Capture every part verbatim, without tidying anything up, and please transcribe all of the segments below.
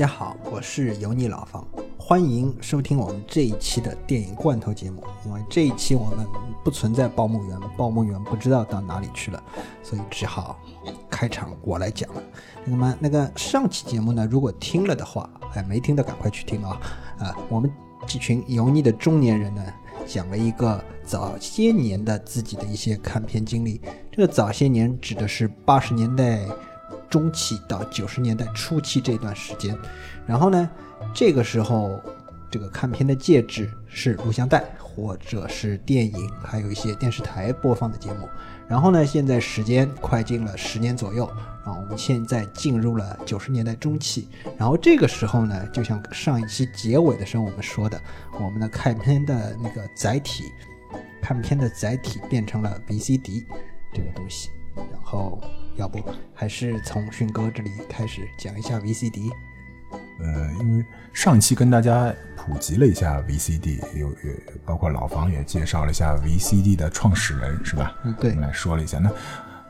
家好，我是油腻老方，欢迎收听我们这一期的电影罐头节目。因为这一期我们不存在报幕员，报幕员不知道到哪里去了，所以只好开场我来讲。那么那个上期节目呢，如果听了的话，哎，没听的赶快去听啊！啊，我们这群油腻的中年人呢，讲了一个早些年的自己的一些看片经历。这个早些年指的是八十年代中期到九十年代初期这段时间，然后呢，这个时候这个看片的介质是录像带或者是电影，还有一些电视台播放的节目。然后呢，现在时间快进了十年左右，然后我们现在进入了九十年代中期。然后这个时候呢，就像上一期结尾的时候我们说的，我们的看片的那个载体，看片的载体变成了 V C D 这个东西。然后要不还是从迅哥这里开始讲一下 V C D。 呃，因为上一期跟大家普及了一下 V C D， 有有包括老房也介绍了一下 V C D 的创始人，是吧？嗯，对，我们来说了一下。那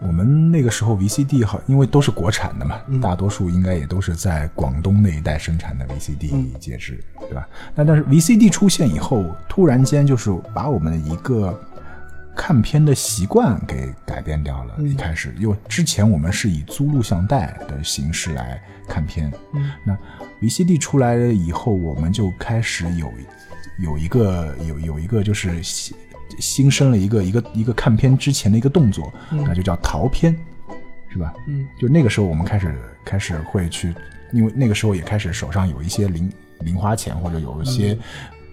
我们那个时候 V C D 好，因为都是国产的嘛，嗯，大多数应该也都是在广东那一带生产的 V C D 介质，嗯，对吧？那但是 V C D 出现以后，突然间就是把我们的一个看片的习惯给改变掉了。一开始，因为之前我们是以租录像带的形式来看片，那 V C D 出来了以后，我们就开始有有一个有有一个就是新生了一个一个一个看片之前的一个动作，那就叫淘片，是吧？嗯，就那个时候我们开始开始会去，因为那个时候也开始手上有一些零零花钱，或者有一些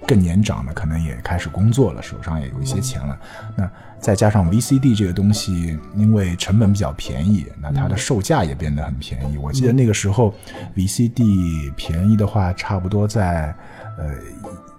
更年长的可能也开始工作了，手上也有一些钱了，嗯，那再加上 V C D 这个东西，因为成本比较便宜，那它的售价也变得很便宜，嗯，我记得那个时候 V C D 便宜的话差不多在呃，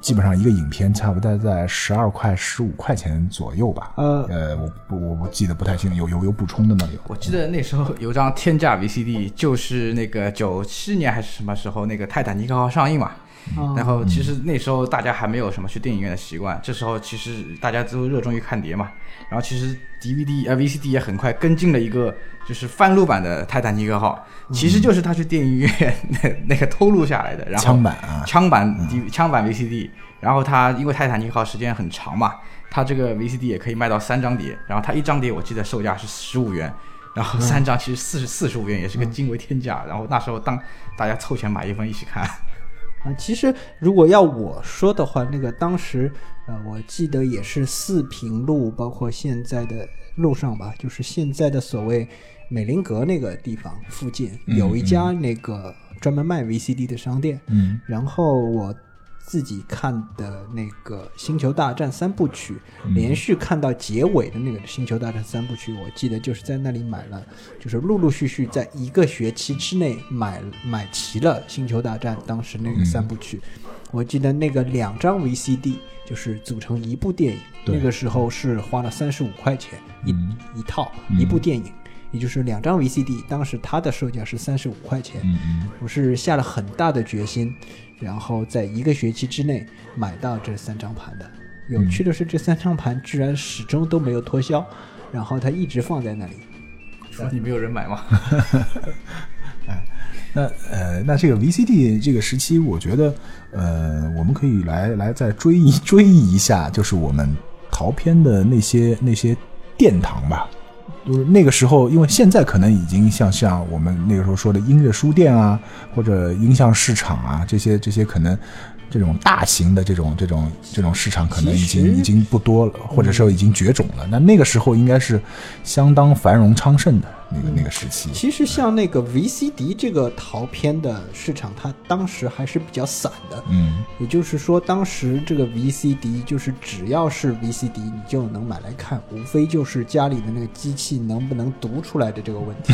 基本上一个影片差不多在十二块十五块钱左右吧。呃，呃我我我记得不太清楚，有有有补充的吗？有，我记得那时候有张天价 V C D， 就是那个九七年还是什么时候那个泰坦尼克号上映嘛，嗯，然后其实那时候大家还没有什么去电影院的习惯，这时候其实大家都热衷于看碟嘛，然后其实 D V D 啊 V C D 也很快跟进了一个就是翻录版的泰坦尼克号，其实就是他去电影院那那个偷录下来的，然后枪版啊，枪版 D V D，枪版 V C D， 然后他因为泰坦尼克号时间很长嘛，他这个 V C D 也可以卖到三张碟，然后他一张碟我记得售价是十五元，然后三张其实四十四十五元也是个惊为天价，嗯，然后那时候当大家凑钱买一份一起看啊。其实如果要我说的话，那个当时呃，我记得也是四平路，包括现在的路上吧，就是现在的所谓美林阁那个地方附近有一家那个专门卖 V C D 的商店，嗯，然后我自己看的那个星球大战三部曲，嗯，连续看到结尾的那个星球大战三部曲，我记得就是在那里买了，就是陆陆续续在一个学期之内买买齐了星球大战当时那个三部曲，嗯，我记得那个两张 V C D 就是组成一部电影，那个时候是花了三十五块钱，嗯，一, 一套，嗯，一部电影，也就是两张 V C D， 当时它的售价是三十五块钱，嗯，我是下了很大的决心，然后在一个学期之内买到这三张盘的。有趣的是，这三张盘居然始终都没有脱销，然后它一直放在那里。说你没有人买吗？那呃，那这个 V C D 这个时期，我觉得呃，我们可以来来再追忆追忆一下，就是我们淘片的那些那些殿堂吧。就是那个时候，因为现在可能已经像像我们那个时候说的音乐书店啊，或者音像市场啊，这些这些可能这种大型的这种这种这种市场可能已经已经不多了，或者说已经绝种了。那那个时候应该是相当繁荣昌盛的那个那个时期。其实像那个 V C D 这个淘片的市场，它当时还是比较散的。嗯，也就是说，当时这个 V C D 就是只要是 V C D 你就能买来看，无非就是家里的那个机器能不能读出来的这个问题，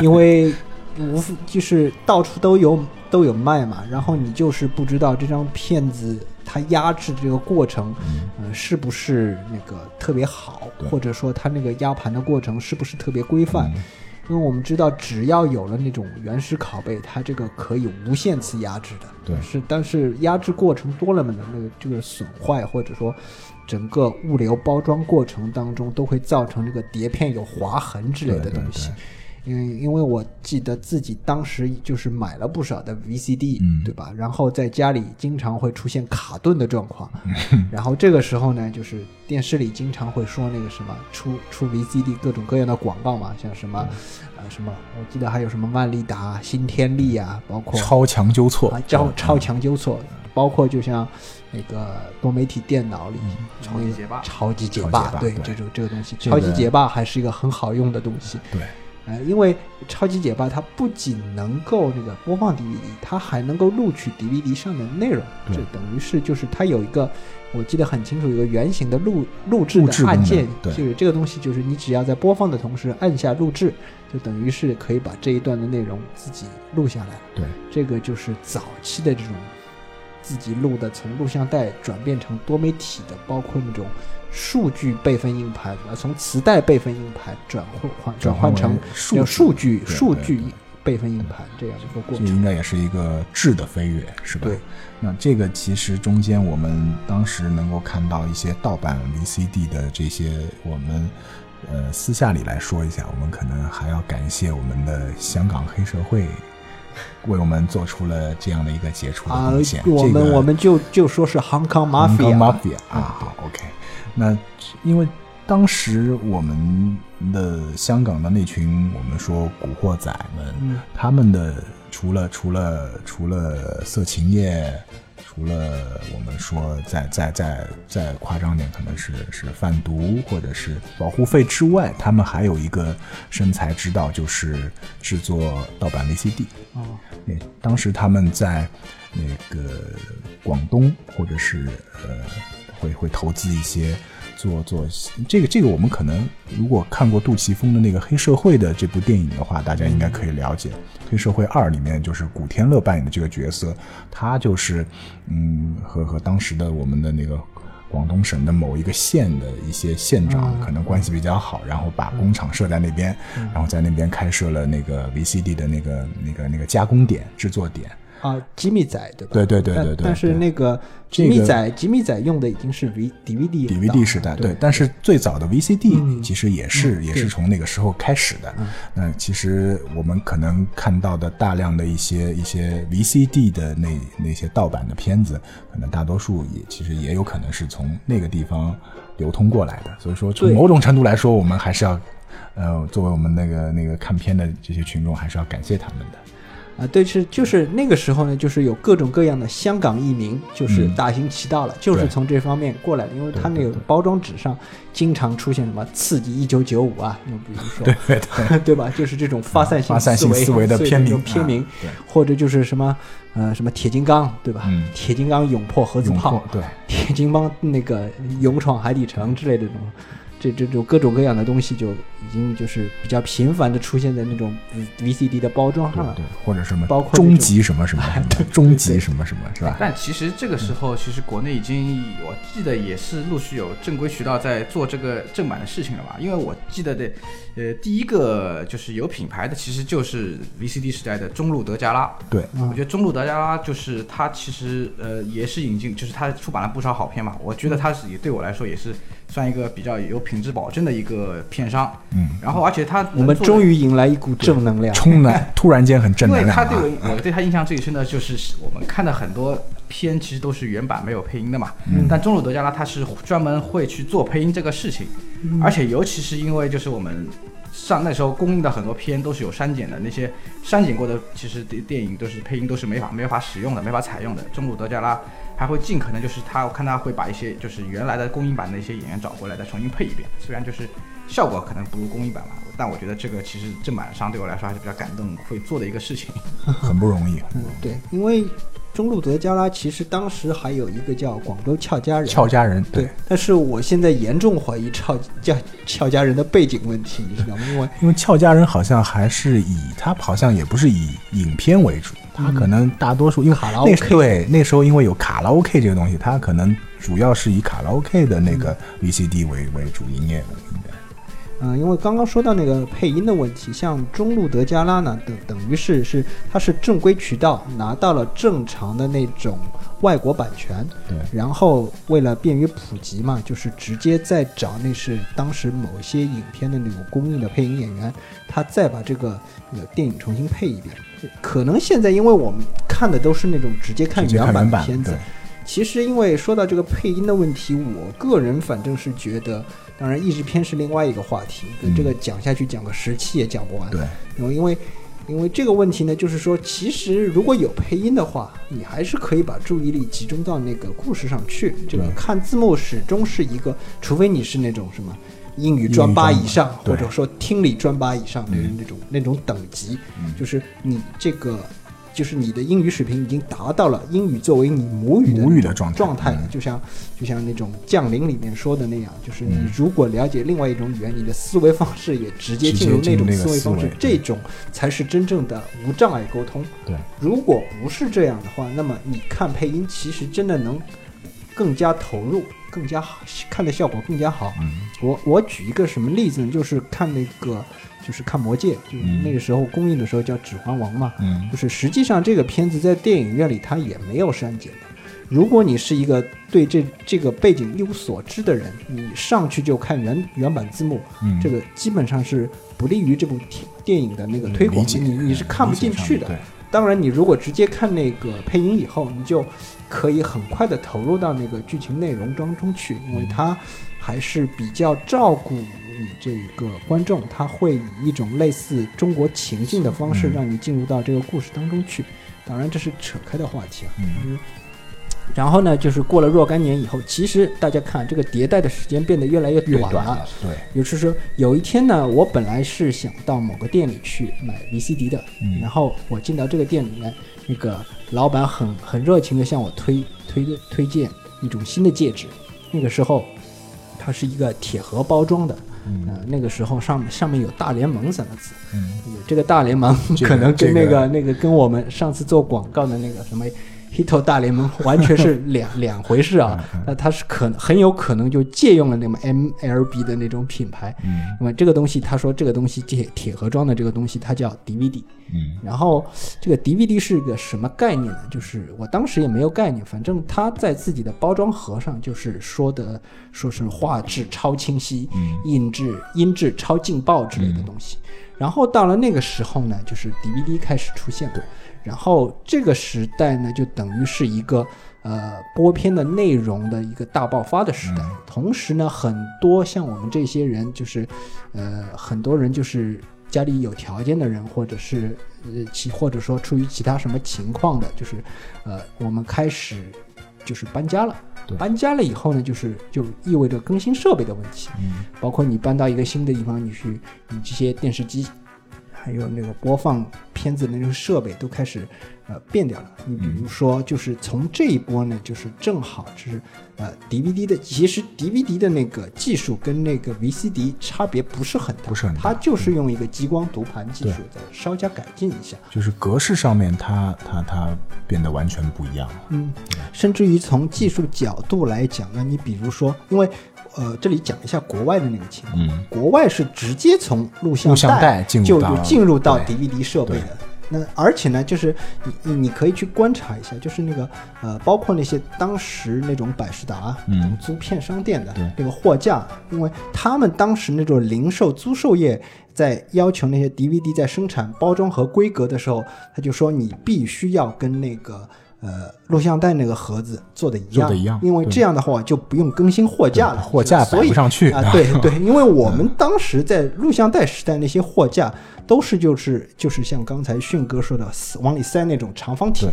因为无就是到处都有都有卖嘛，然后你就是不知道这张片子它压制这个过程，嗯，呃，是不是那个特别好，或者说它那个压盘的过程是不是特别规范？嗯，因为我们知道，只要有了那种原始拷贝，它这个可以无限次压制的，对，是，但是压制过程多了嘛，那个这个损坏或者说整个物流包装过程当中都会造成这个碟片有划痕之类的东西。对对对对，嗯，因为我记得自己当时就是买了不少的 V C D，嗯，对吧？然后在家里经常会出现卡顿的状况，嗯，然后这个时候呢，就是电视里经常会说那个什么出出 V C D 各种各样的广告嘛，像什么，嗯什么？我记得还有什么万利达、新天利啊，包括超强纠错，啊，超超强纠错，嗯，包括就像那个多媒体电脑里，嗯，超级解霸，超级解霸，对，对这种这个东西，这个，超级解霸还是一个很好用的东西。对，呃，因为超级解霸它不仅能够那个播放 D V D， 它还能够录取 D V D 上的内容，这等于是就是它有一个。我记得很清楚，有个圆形的 录, 录制的按键，就是这个东西，就是你只要在播放的同时按下录制，就等于是可以把这一段的内容自己录下来。对，这个就是早期的这种自己录的，从录像带转变成多媒体的，包括那种数据备份硬盘，从磁带备份硬盘转换转换成数据数据备份硬盘这样一个过程，这应该也是一个质的飞跃，是吧？对。那这个其实中间我们当时能够看到一些盗版 V C D 的这些，我们呃私下里来说一下，我们可能还要感谢我们的香港黑社会为我们做出了这样的一个杰出的贡献。啊，我们、这个、我们就就说是 Hong Kong Mafia。Hong Kong Mafia 啊，好 ，OK。那因为当时我们的香港的那群我们说古惑仔们，嗯，他们的除了除了除了色情业，除了我们说再再再再夸张点可能是是贩毒或者是保护费之外，他们还有一个生财之道，就是制作盗版 V C D。 哦，当时他们在那个广东或者是呃会会投资一些做做这个这个我们可能如果看过杜琪峰的那个黑社会的这部电影的话，大家应该可以了解黑社会二里面就是古天乐扮演的这个角色，他就是嗯和和当时的我们的那个广东省的某一个县的一些县长可能关系比较好，然后把工厂设在那边，然后在那边开设了那个 V C D 的那个那个那个加工点制作点啊，吉米仔对吧？对对对对 对, 对。但是那个吉米仔，这个，吉米仔用的已经是 D V D D V D 时代， 对, 对。但是最早的 V C D 其实也是，嗯，也是从那个时候开始的。嗯，那其实我们可能看到的大量的一些一些 V C D 的那那些盗版的片子，可能大多数也其实也有可能是从那个地方流通过来的。所以说，从某种程度来说，我们还是要呃，作为我们那个那个看片的这些群众，还是要感谢他们的。啊，对，是就是那个时候呢，就是有各种各样的香港艺名，就是大行其道了，嗯，就是从这方面过来的，因为它那个包装纸上经常出现什么"刺激一九九五"啊，就比如说，对 对, 对吧？就是这种发散性思维，嗯，思维的片名，片名，啊，或者就是什么呃什么铁金刚，对吧？嗯，铁金刚勇破核子炮，对，铁金刚那个勇闯海底城之类的这种。这这种各种各样的东西就已经就是比较频繁的出现在那种 V C D 的包装上了，对对，或者什么包括终极什么什么终极什么什么是吧？但其实这个时候，嗯，其实国内已经我记得也是陆续有正规渠道在做这个正版的事情了吧？因为我记得的，呃，第一个就是有品牌的，其实就是 V C D 时代的中路德加拉。对，嗯，我觉得中路德加拉就是它其实呃也是引进，就是它出版了不少好片嘛。我觉得它是也对我来说也是算一个比较有品质保证的一个片商，嗯，然后而且他我们终于迎来一股正能量，冲的突然间很正能量，啊。因为他对我，我对他印象最深的就是我们看的很多片其实都是原版没有配音的嘛，嗯，但中鲁德加拉他是专门会去做配音这个事情，嗯，而且尤其是因为就是我们上那时候供应的很多片都是有删减的，那些删减过的其实电影都是配音都是没法没法使用的，没法采用的。中鲁德加拉还会尽可能就是他，我看他会把一些就是原来的公映版的一些演员找过来再重新配一遍，虽然就是效果可能不如公映版吧，但我觉得这个其实正版商对我来说还是比较感动会做的一个事情，很不容易。嗯，对，因为中路德加拉其实当时还有一个叫广州俏佳人，俏佳人 对, 对，但是我现在严重怀疑俏俏俏佳人的背景问题，你知道吗？因为因为俏佳人好像还是以他好像也不是以影片为主，他可能大多数因为卡拉 OK， 对，那时候因为有卡拉 OK 这个东西，他可能主要是以卡拉 OK 的那个 V C D 为为主营业的。嗯，因为刚刚说到那个配音的问题，像中路德加拉呢，等等于是是它是正规渠道拿到了正常的那种外国版权，对，然后为了便于普及嘛，就是直接再找那是当时某些影片的那种公映的配音演员，他再把这个电影重新配一遍。可能现在因为我们看的都是那种直接看原版的片子，其实因为说到这个配音的问题，我个人反正是觉得，当然译制片是另外一个话题，跟这个讲下去讲个十期也讲不完，对，然后因为因为这个问题呢，就是说其实如果有配音的话，你还是可以把注意力集中到那个故事上去，这个看字幕始终是一个，除非你是那种什么英语专八以上或者说听力专八以上的那种、嗯、那种等级、嗯、就是你这个就是你的英语水平已经达到了英语作为你母语的母语的状态状态、嗯、就像就像那种降临里面说的那样，就是你如果了解另外一种语言、嗯、你的思维方式也直接进入那种思维方式，这种才是真正的无障碍沟通。对，如果不是这样的话，那么你看配音其实真的能更加投入，更加好，看的效果更加好、嗯、我我举一个什么例子呢，就是看那个就是看《魔戒》，就是那个时候公映的时候叫《指环王》嘛、嗯，就是实际上这个片子在电影院里它也没有删减的。如果你是一个对这这个背景一无所知的人，你上去就看原原版字幕、嗯，这个基本上是不利于这部电影的那个推广，你你是看不进去的。当然，你如果直接看那个配音以后，你就可以很快的投入到那个剧情内容当中去，因为它还是比较照顾你这个观众，他会以一种类似中国情境的方式让你进入到这个故事当中去。当然这是扯开的话题啊。嗯、然后呢，就是过了若干年以后，其实大家看这个迭代的时间变得越来越短 了, 短了对，也就是说有一天呢，我本来是想到某个店里去买 V C D 的、嗯、然后我进到这个店里面，那个老板很很热情的向我推推推荐一种新的戒指，那个时候它是一个铁盒包装的，嗯、呃，那个时候上上面有“大联盟”三个字，嗯，这个“大联盟”可能跟那个、这个、那个跟我们上次做广告的那个什么 “Hito 大联盟”完全是两两回事啊。那它是可很有可能就借用了那么 M L B 的那种品牌，嗯，因为这个东西，他说这个东西铁铁盒装的这个东西，它叫 D V D， 嗯，然后这个 D V D 是个什么概念呢？就是我当时也没有概念，反正它在自己的包装盒上就是说的。说是画质超清晰、嗯、音质音质超劲爆之类的东西、嗯、然后到了那个时候呢，就是 D V D 开始出现了，然后这个时代呢就等于是一个呃播片的内容的一个大爆发的时代、嗯、同时呢很多像我们这些人就是呃很多人就是家里有条件的人，或者是呃其或者说出于其他什么情况的，就是呃我们开始就是搬家了，搬家了以后呢，就是就意味着更新设备的问题、嗯、包括你搬到一个新的地方，你去你这些电视机还有那个播放片子的那种设备都开始呃变掉了。你比如说就是从这一波呢，就是正好就是呃 D V D 的，其实 D V D 的那个技术跟那个 V C D 差别不是很大，不是很大，它就是用一个激光读盘技术再稍加改进一下，就是格式上面它它它变得完全不一样了。嗯，甚至于从技术角度来讲呢，你比如说因为呃，这里讲一下国外的那个情况、嗯、国外是直接从录像带就进入到 D V D 设备的。那而且呢就是你你可以去观察一下，就是那个呃，包括那些当时那种百事达、嗯、租片商店的那个货架，因为他们当时那种零售租售业在要求那些 D V D 在生产包装和规格的时候，他就说你必须要跟那个呃，录像带那个盒子做的一 样, 的一样，因为这样的话就不用更新货架了，货架摆不上去啊。对对，因为我们当时在录像带时代那些货架都是就是就是像刚才迅哥说的往里塞那种长方体、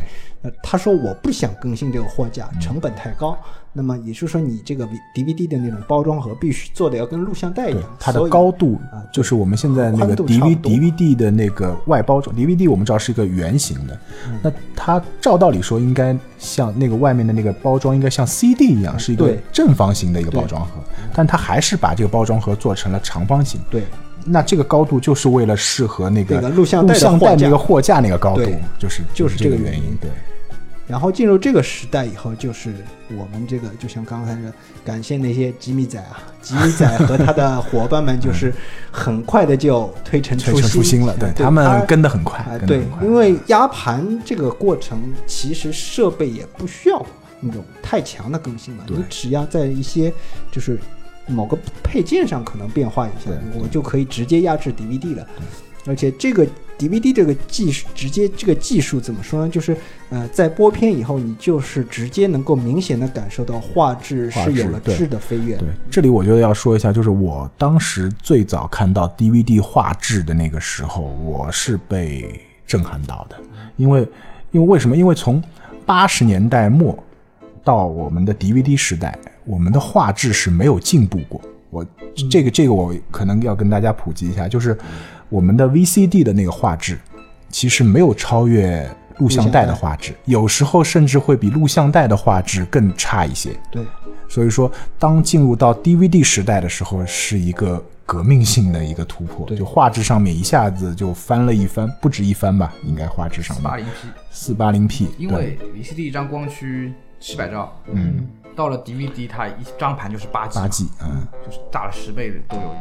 呃、他说我不想更新这个货架、嗯、成本太高，那么也就是说你这个 D V D 的那种包装盒必须做的要跟录像带一样，它的高度就是我们现在那个 D V D 的那个外包装 D V D 我们知道是一个圆形的、嗯、那它照道理说应该像那个外面的那个包装应该像 C D 一样是一个正方形的一个包装盒，但它还是把这个包装盒做成了长方形。对，那这个高度就是为了适合那个录像带那个货架那个高度，就是就是这个原因。对，然后进入这个时代以后，就是我们这个就像刚才的，感谢那些吉米仔啊，吉米仔和他的伙伴们就是很快的就推陈出新, 出新了。 对, 对他们跟得很快, 跟得很快、呃、对，因为压盘这个过程其实设备也不需要那种太强的更新嘛，你只要在一些就是某个配件上可能变化一下，我就可以直接压制 D V D 了。而且这个 D V D 这个技术，直接这个技术怎么说呢？就是呃，在播片以后，你就是直接能够明显的感受到画质是有了质的飞跃。对，这里我觉得要说一下，就是我当时最早看到 D V D 画质的那个时候，我是被震撼到的，因为因为为什么？因为从八十年代末到我们的 D V D 时代，我们的画质是没有进步过。我这个这个我可能要跟大家普及一下，就是我们的 V C D 的那个画质其实没有超越录像带的画质，有时候甚至会比录像带的画质更差一些。对，所以说当进入到 D V D 时代的时候，是一个革命性的一个突破，就画质上面一下子就翻了一番，不止一番吧，应该画质上面 四八零 P， 因为 V C D 一张光驱七百兆，嗯，到了 D V D 它一张盘就是八 G， 八 G， 嗯，就是大了十倍都有，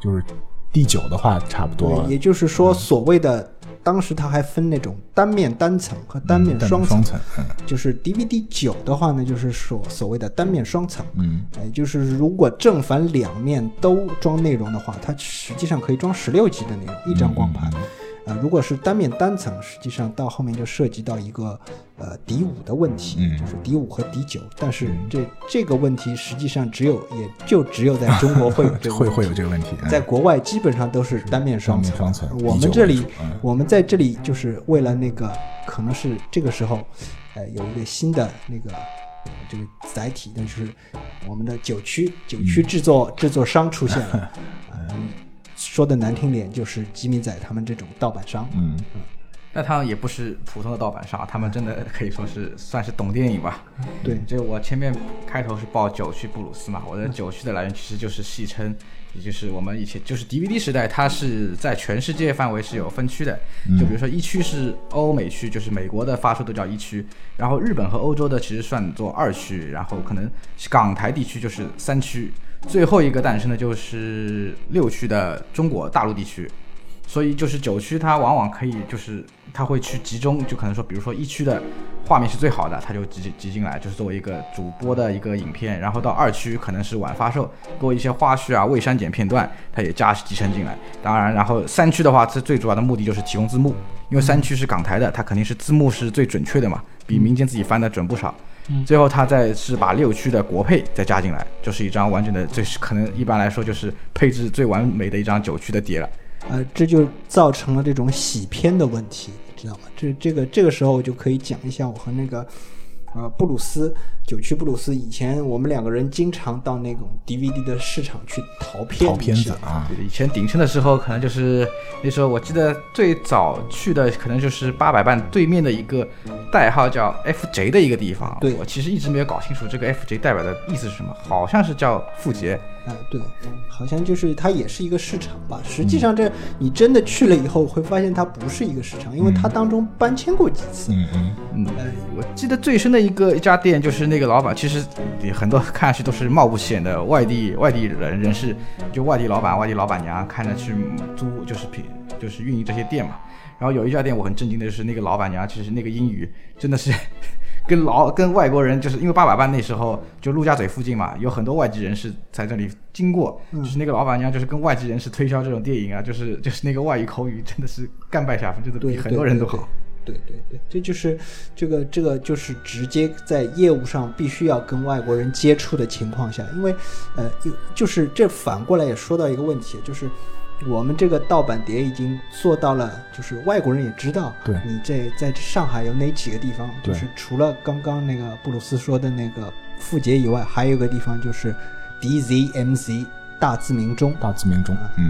就是第九的话差不多了。也就是说，所谓的、嗯、当时它还分那种单面单层和单面双层，嗯、双层嗯、就是 D V D 九的话呢，就是所所谓的单面双层，嗯，哎，就是如果正反两面都装内容的话，它实际上可以装十六 G 的内容，一张光盘。嗯嗯呃、如果是单面单层，实际上到后面就涉及到一个呃 D 五 的问题、嗯、就是 D 五 和 D 九， 但是这、嗯、这个问题实际上只有也就只有在中国会有这个问 题, 会有这个问题、嗯、在国外基本上都是单面双 层, 双层我们这里、嗯、我们在这里就是为了那个可能是这个时候、呃、有一个新的那个这个载体，但是我们的九区九区制作、嗯、制作商出现了、嗯，说的难听点就是吉米仔他们这种盗版商，嗯，那他们也不是普通的盗版商，他们真的可以说是算是懂电影吧。对，这我前面开头是报九区布鲁斯嘛，我的九区的来源其实就是戏称，也就是我们以前就是 D V D 时代，它是在全世界范围是有分区的，就比如说一区是欧美区，就是美国的发售都叫一区，然后日本和欧洲的其实算作二区，然后可能港台地区就是三区。最后一个诞生的就是六区的中国大陆地区，所以就是九区它往往可以就是它会去集中，就可能说比如说一区的画面是最好的，它就 集, 集进来，就是作为一个主播的一个影片，然后到二区可能是晚发售，多一些花絮啊未删减片段它也加集成进来。当然然后三区的话，这最主要的目的就是提供字幕，因为三区是港台的，它肯定是字幕是最准确的嘛，比民间自己翻的准不少。最后他再是把六区的国配再加进来，就是一张完整的，最可能一般来说就是配置最完美的一张九区的碟了。呃，这就造成了这种洗片的问题，你知道吗？这这个这个时候我就可以讲一下我和那个呃布鲁斯九区布鲁斯，以前我们两个人经常到那种 D V D 的市场去淘片淘片子啊。以前鼎盛的时候，可能就是那时候我记得最早去的可能就是八百伴对面的一个代号叫 F J 的一个地方。对，我其实一直没有搞清楚这个 F J 代表的意思是什么，好像是叫富杰啊，对，好像就是它也是一个市场吧。实际上这你真的去了以后会发现它不是一个市场，因为它当中搬迁过几次。嗯嗯嗯、呃，我记得最深的一个一家店就是那个老板，其实很多看上去都是貌不显眼的外地外地人人士，就外地老板、外地老板娘，看着去租就是品就是运营这些店嘛。然后有一家店我很震惊的就是那个老板娘，其实那个英语真的是跟老跟外国人，就是因为八百伴那时候就陆家嘴附近嘛，有很多外籍人士在这里经过，就是那个老板娘就是跟外籍人士推销这种电影啊，就是就是那个外语口语真的是甘拜下风，真的比很多人都好。对对对，这就是这个这个就是直接在业务上必须要跟外国人接触的情况下，因为呃就是这反过来也说到一个问题，就是我们这个盗版碟已经做到了，就是外国人也知道对你这在上海有哪几个地方，就是除了刚刚那个布鲁斯说的那个富杰以外，还有一个地方就是 D Z M Z 大字明中大字明中、啊、嗯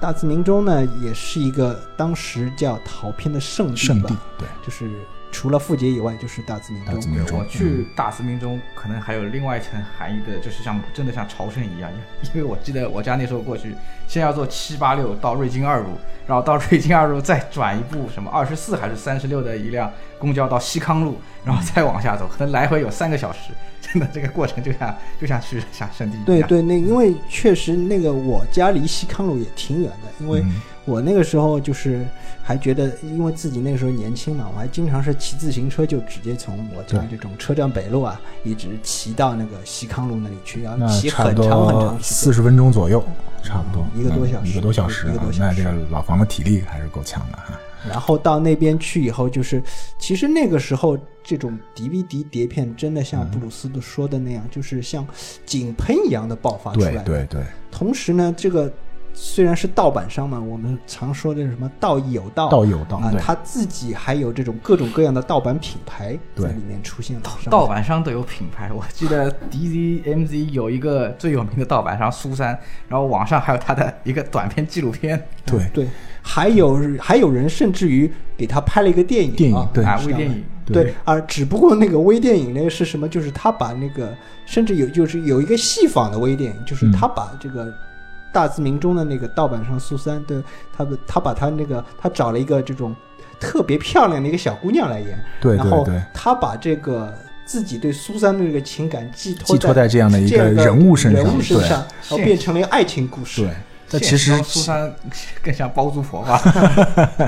大字明中呢，也是一个当时叫淘片的圣地吧，圣地，对，就是除了富杰以外，就是大字明中。大字明中，我去大字明中，可能还有另外一层含义的，就是像真的像朝圣一样，因为我记得我家那时候过去，先要坐七八六到瑞金二路，然后到瑞金二路再转一部什么二十四还是三十六的一辆公交到西康路，然后再往下走，可能来回有三个小时。真的，这个过程就像就像去像圣地一样。对对，那因为确实那个我家离西康路也挺远的，因为我那个时候就是还觉得，因为自己那个时候年轻嘛，我还经常是骑自行车就直接从我家这种车站北路啊，一直骑到那个西康路那里去，然后骑很长很长，四十分钟左右，差不多、嗯、一个多小时，一个多小时、啊。那这个老房的体力还是够强的哈、啊。然后到那边去以后，就是其实那个时候这种 D V D 碟片真的像布鲁斯说的那样、嗯、就是像井喷一样的爆发出来的。对对对。同时呢，这个虽然是盗版商嘛，我们常说的什么盗亦有道，盗有道啊，他自己还有这种各种各样的盗版品牌在里面出现。盗版商都有品牌，我记得 D Z M Z 有一个最有名的盗版商苏三，然后网上还有他的一个短片纪录片。对、嗯、对，还有还有人甚至于给他拍了一个电影，电影对啊，微电影。对，而只不过那个微电影呢是什么？就是他把那个，甚至有就是有一个戏仿的微电影，就是他把这个。嗯大自民中的那个盗版商苏三，对，他他把他那个他找了一个这种特别漂亮的一个小姑娘来演，对对对，然后他把这个自己对苏三的这个情感寄托在寄托在这样的一个人物身上，人物身上，然后变成了一个爱情故事。对，那其实苏三更像包租婆吧？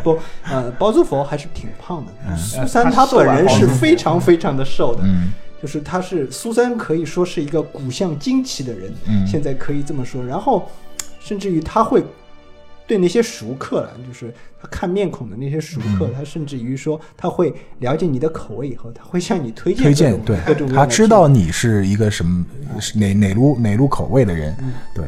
不，呃，包租婆还是挺胖的，嗯、苏三他本人是非常非常的瘦的。嗯。就是他是苏三可以说是一个骨相惊奇的人、嗯，现在可以这么说。然后，甚至于他会对那些熟客了，就是他看面孔的那些熟客，嗯、他甚至于说他会了解你的口味以后，他会向你推荐推荐，对，他知道你是一个什么、嗯、哪哪路哪路口味的人、嗯，对，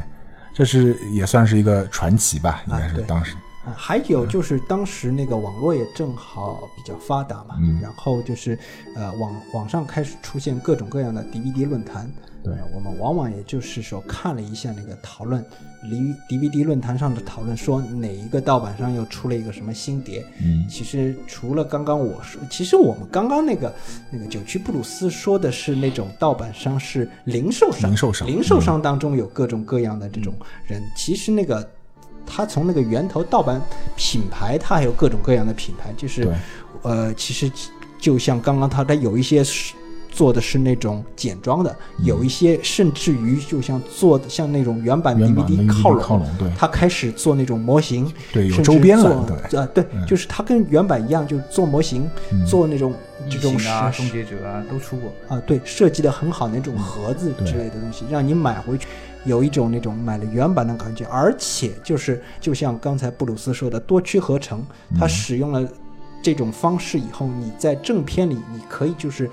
这是也算是一个传奇吧，应该是当时。啊还有就是当时那个网络也正好比较发达嘛，嗯、然后就是呃网网上开始出现各种各样的 D V D 论坛，对、呃，我们往往也就是说看了一下那个讨论，离 D V D 论坛上的讨论说哪一个盗版上又出了一个什么新碟，嗯，其实除了刚刚我说，其实我们刚刚那个那个九曲布鲁斯说的是那种盗版商是零售商，零售商，零售商当中有各种各样的这种人，嗯、其实那个。他从那个源头盗版品牌，他还有各种各样的品牌，就是，呃，其实就像刚刚他，他有一些做的是那种简装的，嗯、有一些甚至于就像做的像那种原版 D V D 靠拢，他开始做那种模型，对，有周边了，对，呃，对、嗯，就是他跟原版一样，就是做模型，嗯、做那种。这种啊，终结者啊，都出过啊，对，设计的很好那种盒子之类的东西，让你买回去有一种那种买了原版的感觉，而且就是就像刚才布鲁斯说的多区合成，它使用了这种方式以后，你在正片里你可以就是，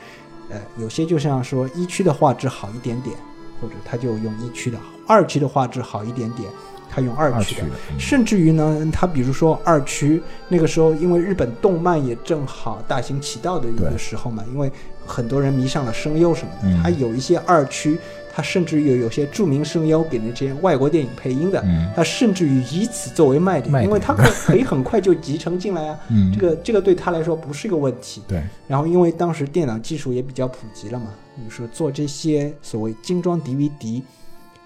呃，有些就像说一区的画质好一点点，或者它就用一区的，二区的画质好一点点。他用二区的，甚至于呢，他比如说二区那个时候，因为日本动漫也正好大行其道的一个时候嘛，因为很多人迷上了声优什么的，他有一些二区，他甚至于有些著名声优给那些外国电影配音的，他甚至于以此作为卖点，因为他可以很快就集成进来啊，这个这个对他来说不是一个问题。对，然后因为当时电脑技术也比较普及了嘛，比如说做这些所谓精装 D V D。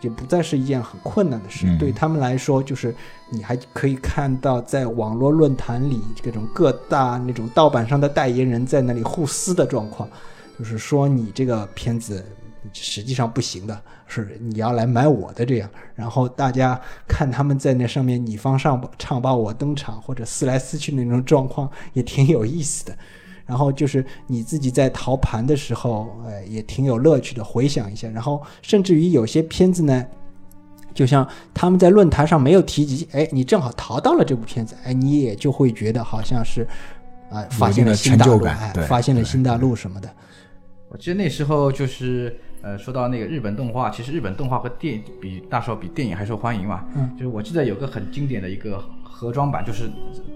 也不再是一件很困难的事、嗯、对他们来说就是你还可以看到在网络论坛里各种各大那种盗版上的代言人在那里互撕的状况，就是说你这个片子实际上不行的，是你要来买我的这样，然后大家看他们在那上面你方上唱罢我登场或者撕来撕去那种状况也挺有意思的，然后就是你自己在淘盘的时候、呃、也挺有乐趣的，回想一下，然后甚至于有些片子呢就像他们在论坛上没有提及，哎，你正好淘到了这部片子，哎，你也就会觉得好像是、呃、发现了新大陆、哎、发现了新大陆什么的。我记得那时候就是呃，说到那个日本动画，其实日本动画和电比那时候比电影还受欢迎嘛。嗯，就是我记得有个很经典的一个盒装版，就是《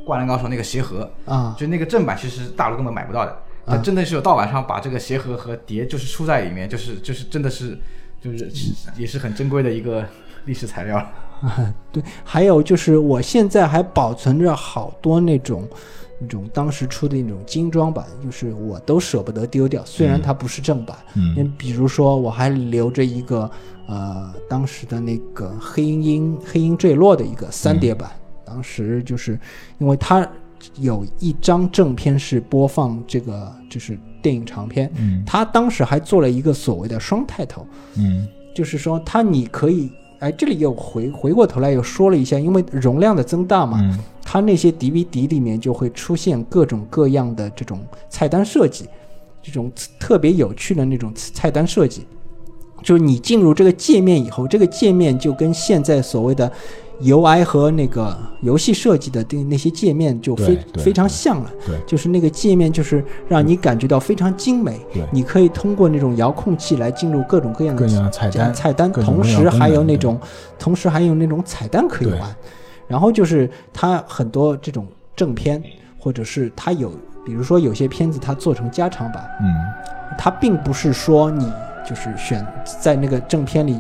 灌篮高手》那个鞋盒啊，就那个正版其实大陆根本买不到的，啊、但真的是有盗版商把这个鞋盒和碟就是出在里面，就是就是真的是就是、嗯、也是很珍贵的一个历史材料啊。对，还有就是我现在还保存着好多那种。那种当时出的那种精装版，就是我都舍不得丢掉，虽然它不是正版。嗯，因为比如说我还留着一个呃当时的那个黑鹰黑鹰坠落的一个三碟版、嗯，当时就是因为它有一张正片是播放这个就是电影长片，嗯，它当时还做了一个所谓的双抬头，嗯，就是说它你可以。哎，这里又回回过头来又说了一下，因为容量的增大嘛，嗯，它那些 D V D 里面就会出现各种各样的这种菜单设计，这种特别有趣的那种菜单设计，就是你进入这个界面以后，这个界面就跟现在所谓的 U I 和那个游戏设计的那些界面就 非, 非常像了，就是那个界面就是让你感觉到非常精美，你可以通过那种遥控器来进入各种各样的菜 单, 菜单同时还有那种同时还有那种彩蛋可以玩。然后就是它很多这种正片，或者是它有比如说有些片子它做成加长版，嗯，它并不是说你就是选在那个正片里，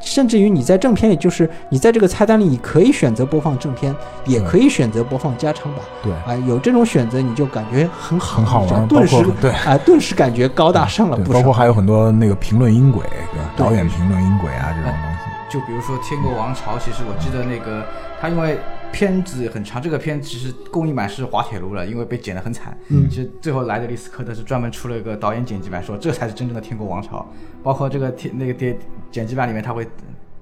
甚至于你在正片里，就是你在这个菜单里，你可以选择播放正片，也可以选择播放加长版。对，啊、呃，有这种选择，你就感觉很好，很好玩，顿时对啊、呃，顿时感觉高大上了不少。包括还有很多那个评论音轨，导演评论音轨啊这种东西。就比如说《天国王朝》，其实我记得那个他因为片子很长，这个片其实供应版是滑铁卢了，因为被剪得很惨。嗯，其实最后莱德利斯科特是专门出了一个导演剪辑版，说这才是真正的《天国王朝》。包括这个那个剪辑版里面，他会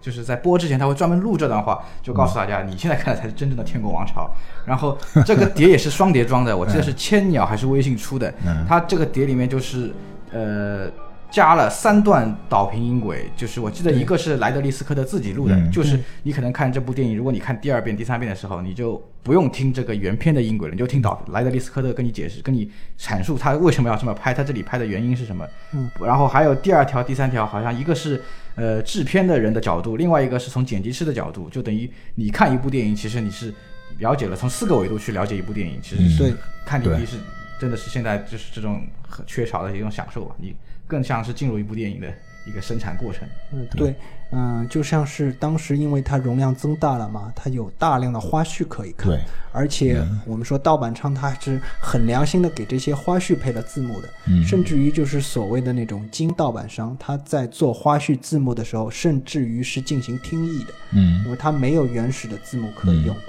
就是在播之前他会专门录这段话，就告诉大家你现在看的才是真正的《天国王朝》。然后这个碟也是双碟装的，我记得是千鸟还是微信出的。嗯，它这个碟里面就是呃。加了三段导评音轨，就是我记得一个是莱德利斯科特自己录的，就是你可能看这部电影，如果你看第二遍第三遍的时候，你就不用听这个原片的音轨了，你就听导莱德利斯科特跟你解释，跟你阐述他为什么要这么拍，他这里拍的原因是什么。嗯，然后还有第二条第三条，好像一个是呃制片的人的角度，另外一个是从剪辑师的角度，就等于你看一部电影，其实你是了解了从四个维度去了解一部电影，其实是看 D V D 是真的是现在就是这种很缺少的一种享受吧，你更像是进入一部电影的一个生产过程。嗯，对，嗯，就像是当时因为它容量增大了嘛，它有大量的花絮可以看。对，而且我们说盗版商它是很良心的给这些花絮配了字幕的，嗯，甚至于就是所谓的那种金盗版商，他在做花絮字幕的时候，甚至于是进行听译的，嗯，因为它没有原始的字幕可以用。嗯，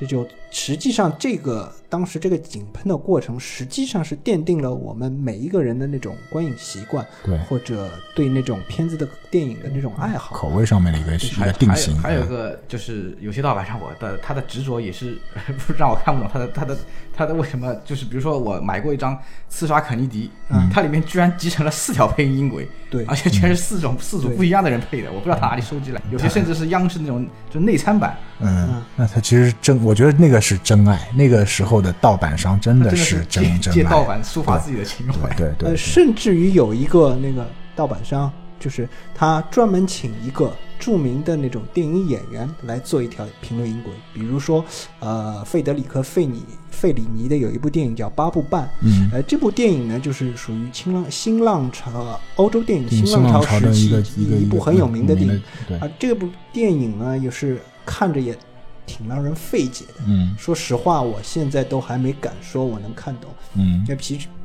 这就实际上这个当时这个井喷的过程实际上是奠定了我们每一个人的那种观影习惯，对，或者对那种片子的电影的那种爱好口味上面的一个定型。还有一个就是有些盗版上我的他的执着也是让我看不懂他的他的他的为什么，就是比如说我买过一张刺杀肯尼迪，嗯，它里面居然集成了四条配音音轨，对，而且全是四种，嗯，四组不一样的人配的，我不知道他哪里收集来，有些甚至是央视那种就内参版。嗯，嗯，那他其实真我觉得那个是真爱，那个时候的盗版商真的是真真爱，借盗版抒发自己的情怀。对 对, 对, 对, 对、呃，甚至于有一个那个盗版商，就是他专门请一个著名的那种电影演员来做一条评论音轨，比如说呃，费德里克·费尼费里尼的有一部电影叫《八部半》，嗯，呃，这部电影呢就是属于新浪新浪潮欧洲电影新浪潮时期一部很有名的电影。啊，这部电影呢也是看着也挺让人费解的，嗯，说实话我现在都还没敢说我能看懂。嗯，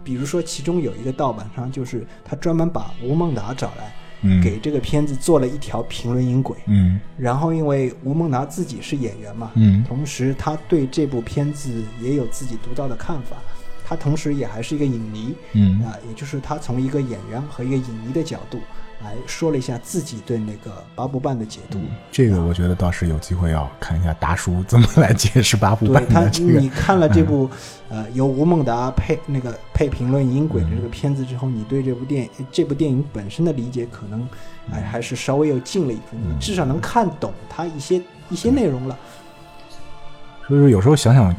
比如说其中有一个盗版商，就是他专门把吴孟达找来，嗯，给这个片子做了一条评论音轨。嗯，然后因为吴孟达自己是演员嘛，嗯，同时他对这部片子也有自己独到的看法，他同时也还是一个影迷，嗯，啊，也就是他从一个演员和一个影迷的角度来说了一下自己对那个八部半的解读。嗯，这个我觉得倒是有机会要看一下达叔怎么来解释八部半的这个。对，他你看了这部，嗯，呃由吴孟达配那个配评论音轨的这个片子之后，嗯，你对这部电影这部电影本身的理解可能，哎，还是稍微又近了一分，嗯，至少能看懂他一些一些内容了。所以说有时候想想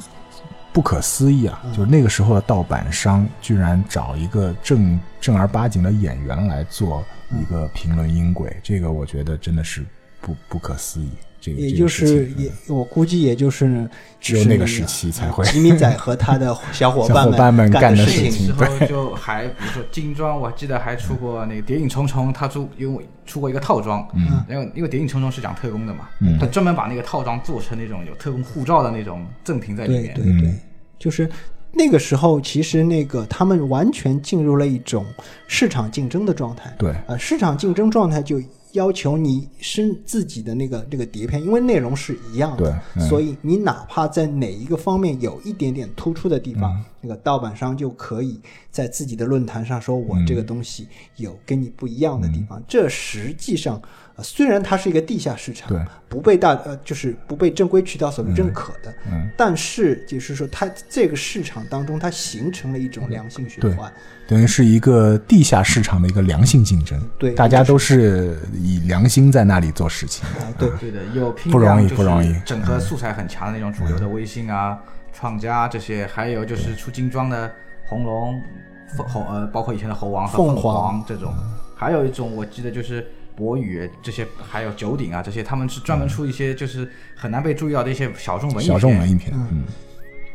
不可思议啊，就是那个时候的盗版商居然找一个正正儿八经的演员来做一个评论音轨，这个我觉得真的是不不可思议。这个也就是也，我估计也就是只有那个时期才会，吉米仔和他的小伙伴们干的事情。之后就还比如说精装，我记得还出过那个《谍影重重》，他出因为出过一个套装，嗯，因为因为《谍影重重》是讲特工的嘛，嗯，他专门把那个套装做成那种有特工护照的那种赠品在里面。对对对，就是那个时候，其实那个他们完全进入了一种市场竞争的状态。对，呃，市场竞争状态就要求你是自己的那个这个碟片，因为内容是一样的，嗯，所以你哪怕在哪一个方面有一点点突出的地方，嗯，那个盗版商就可以在自己的论坛上说我这个东西有跟你不一样的地方，嗯，这实际上呃、虽然它是一个地下市场，不被大呃就是不被正规渠道所认可的，嗯嗯、但是就是说它这个市场当中它形成了一种良性循环，等于是一个地下市场的一个良性竞争，对，大家都是以良心在那里做事情，嗯、对对的，有不容易不容易，整个素材很强的那种主流的微信啊、嗯、创家这些，还有就是出精装的红龙。呃、包括以前的猴王和凤凰这种，还有一种我记得就是博宇这些，还有九鼎啊这些，他们是专门出一些就是很难被注意到的一些小众文艺片，小众文艺片，嗯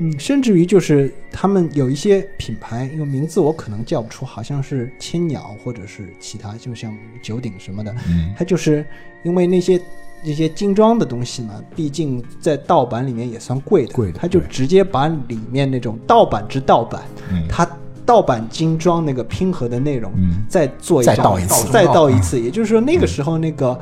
嗯，甚至于就是他们有一些品牌，因为名字我可能叫不出，好像是千鸟或者是其他，就像九鼎什么的，嗯，它就是因为那些这些精装的东西嘛，毕竟在盗版里面也算贵的，贵的，它就直接把里面那种盗版之盗版，嗯，它。盗版精装那个拼合的内容，嗯、再做一张，再盗一次，再盗一次、嗯。也就是说，那个时候那个、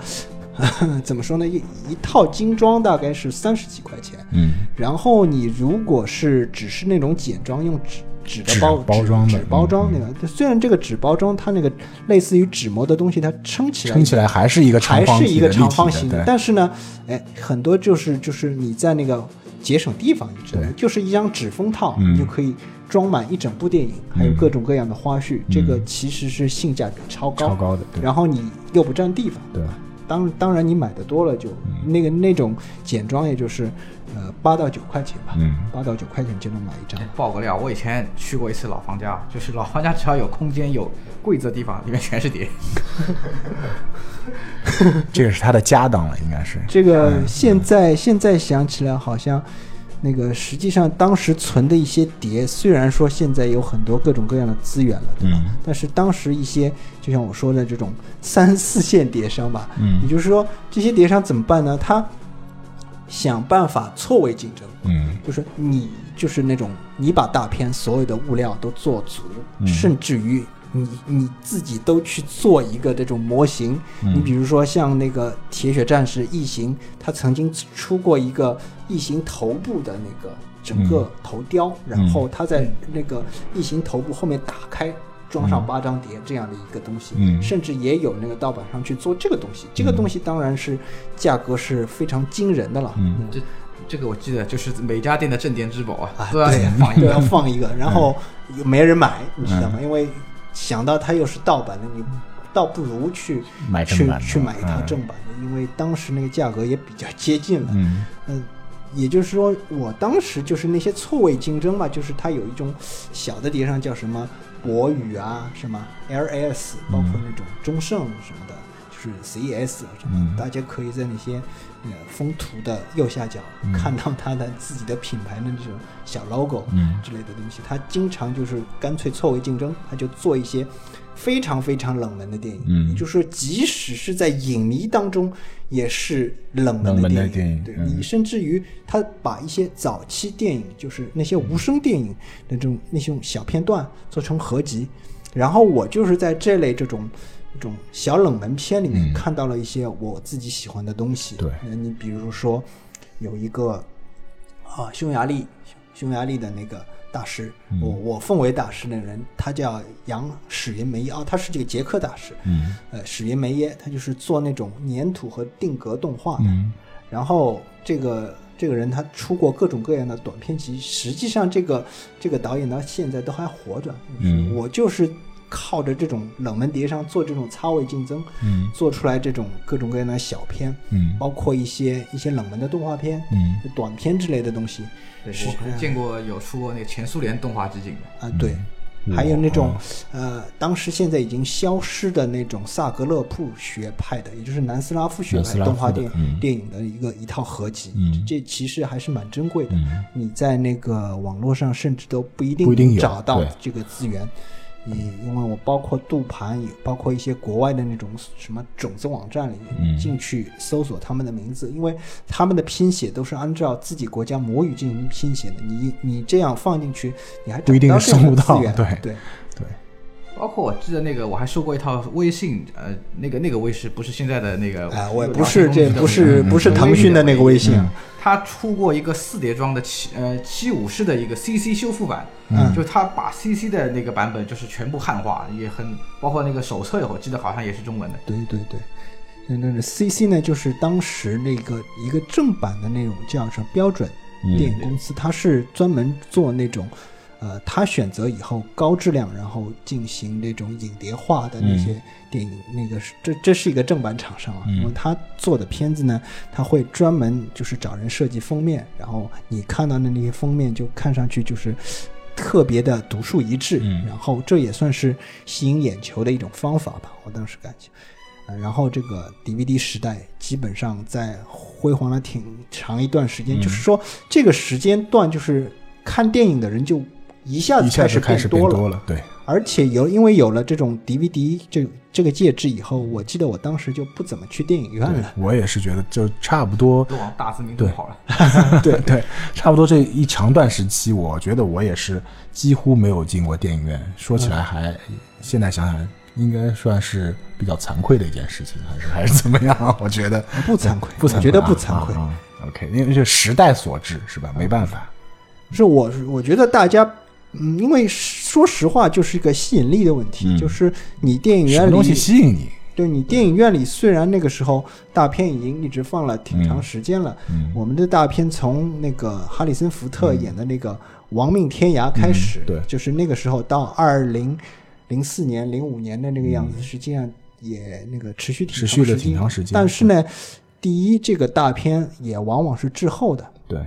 嗯、怎么说呢？一一套精装大概是三十几块钱。嗯，然后你如果是只是那种简装，用纸纸的包纸包装的纸包装那个、嗯，虽然这个纸包装它那个类似于纸模的东西，它撑起来撑起来还是一个长方形的，还是一个长方形的，但是呢，哎，很多就是就是你在那个节省地方，你知道吗？就是一张纸封套，嗯、你就可以。装满一整部电影，还有各种各样的花絮，嗯、这个其实是性价比超高，超高的。然后你又不占地方，对，当当然你买的多了就、嗯、那个那种简装，也就是呃八到九块钱吧，八、嗯、到九块钱就能买一张。爆个料，我以前去过一次老方家，就是老方家只要有空间有柜子的地方，里面全是碟。这个是他的家当了，应该是。这个现在、嗯、现在想起来好像。那个实际上当时存的一些碟，虽然说现在有很多各种各样的资源了，对吧？嗯、但是当时一些就像我说的这种三四线碟商吧，嗯，也就是说这些碟商怎么办呢？他想办法错位竞争，嗯，就是你就是那种你把大片所有的物料都做足，嗯、甚至于你你自己都去做一个这种模型，嗯、你比如说像那个铁血战士异形，他曾经出过一个。异形头部的那个整个头雕，嗯、然后它在那个异形头部后面打开装上八张碟这样的一个东西，嗯、甚至也有那个盗版上去做这个东西，嗯、这个东西当然是价格是非常惊人的了，嗯嗯、这, 这个我记得就是每家店的镇店之宝啊，啊对啊，对要放一个，然后没人买，嗯、你知道吗？因为想到它又是盗版的，你倒不如去买正版的，去去买一套正版的，嗯、因为当时那个价格也比较接近了，嗯。嗯也就是说我当时就是那些错位竞争嘛，就是它有一种小的碟上叫什么博宇啊，什么 L S， 包括那种中盛什么的，就是 C E S 什么，嗯、大家可以在那些呃封图的右下角看到它的自己的品牌的这种小 logo 之类的东西，它经常就是干脆错位竞争，它就做一些非常非常冷门的电影，嗯、就是即使是在影迷当中也是冷门的电 影, 的电影对，嗯、你甚至于他把一些早期电影，就是那些无声电影那种那种小片段做成合集，然后我就是在这类这种这种小冷门片里面看到了一些我自己喜欢的东西，嗯、对，你比如说有一个啊匈牙利匈牙利的那个大师，我我奉为大师的人，他叫杨史云梅耶，哦，他是这个捷克大师，嗯，呃，史云梅耶，他就是做那种粘土和定格动画的，嗯、然后这个这个人他出过各种各样的短片集，实际上这个这个导演到现在都还活着，嗯，我就是靠着这种冷门碟上做这种擦位竞争，嗯，做出来这种各种各样的小片，嗯，包括一些一些冷门的动画片，嗯，短片之类的东西。对，我还见过有出过那个前苏联动画集锦的啊，对，嗯、还有那种，嗯、呃，当时现在已经消失的那种萨格勒布学派的，也就是南斯拉夫学派动画电、嗯、电影的一个一套合集，嗯，这其实还是蛮珍贵的，嗯。你在那个网络上甚至都不一定找到这个资源。嗯，因为我包括杜盘，也包括一些国外的那种什么种子网站里面进去搜索他们的名字，嗯、因为他们的拼写都是按照自己国家母语进行拼写的，你你这样放进去，你还找不到这种资源，对对对。包括我记得那个，我还收过一套微信，呃，那个那个微信不是现在的那个，啊、呃，我不是这不是不是腾讯的那个微信，嗯嗯嗯嗯，他出过一个四碟装的七呃七五式的一个 C C 修复版，嗯，就他把 C C 的那个版本就是全部汉化，也很包括那个手册，我记得好像也是中文的。对对对，那个 C C 呢，就是当时那个一个正版的那种叫什么标准电影公司，它是专门做那种呃，他选择以后高质量，然后进行那种影碟化的那些电影，嗯、那个这这是一个正版厂商啊。那么、嗯、他做的片子呢，他会专门就是找人设计封面，然后你看到的那些封面就看上去就是特别的独树一帜，嗯、然后这也算是吸引眼球的一种方法吧。我当时感觉。然后这个 D V D 时代基本上在辉煌了挺长一段时间，嗯、就是说这个时间段就是看电影的人就一下子开始变多 了, 变多了对，而且有因为有了这种 D V D 这这个介质以后，我记得我当时就不怎么去电影院了。我也是觉得就差不多都往大字明跑了。对 对, 对，差不多这一长段时期，我觉得我也是几乎没有进过电影院。说起来还、嗯、现在想想应该算是比较惭愧的一件事情，还是还是怎么样？我觉得不惭愧，不惭愧，我觉得不惭愧。啊啊、OK， 因为这时代所致是吧？没办法。是我我觉得大家，嗯，因为说实话就是一个吸引力的问题，嗯、就是你电影院里什么东西吸引你？对，你电影院里虽然那个时候大片已经一直放了挺长时间了，嗯、我们的大片从那个哈里森福特演的那个《亡命天涯》开始，嗯、对，就是那个时候到二零。零四年、零五年的那个样子，实际上也那个持续挺长时间，持续了挺长时间。但是呢，第一，这个大片也往往是滞后的。对，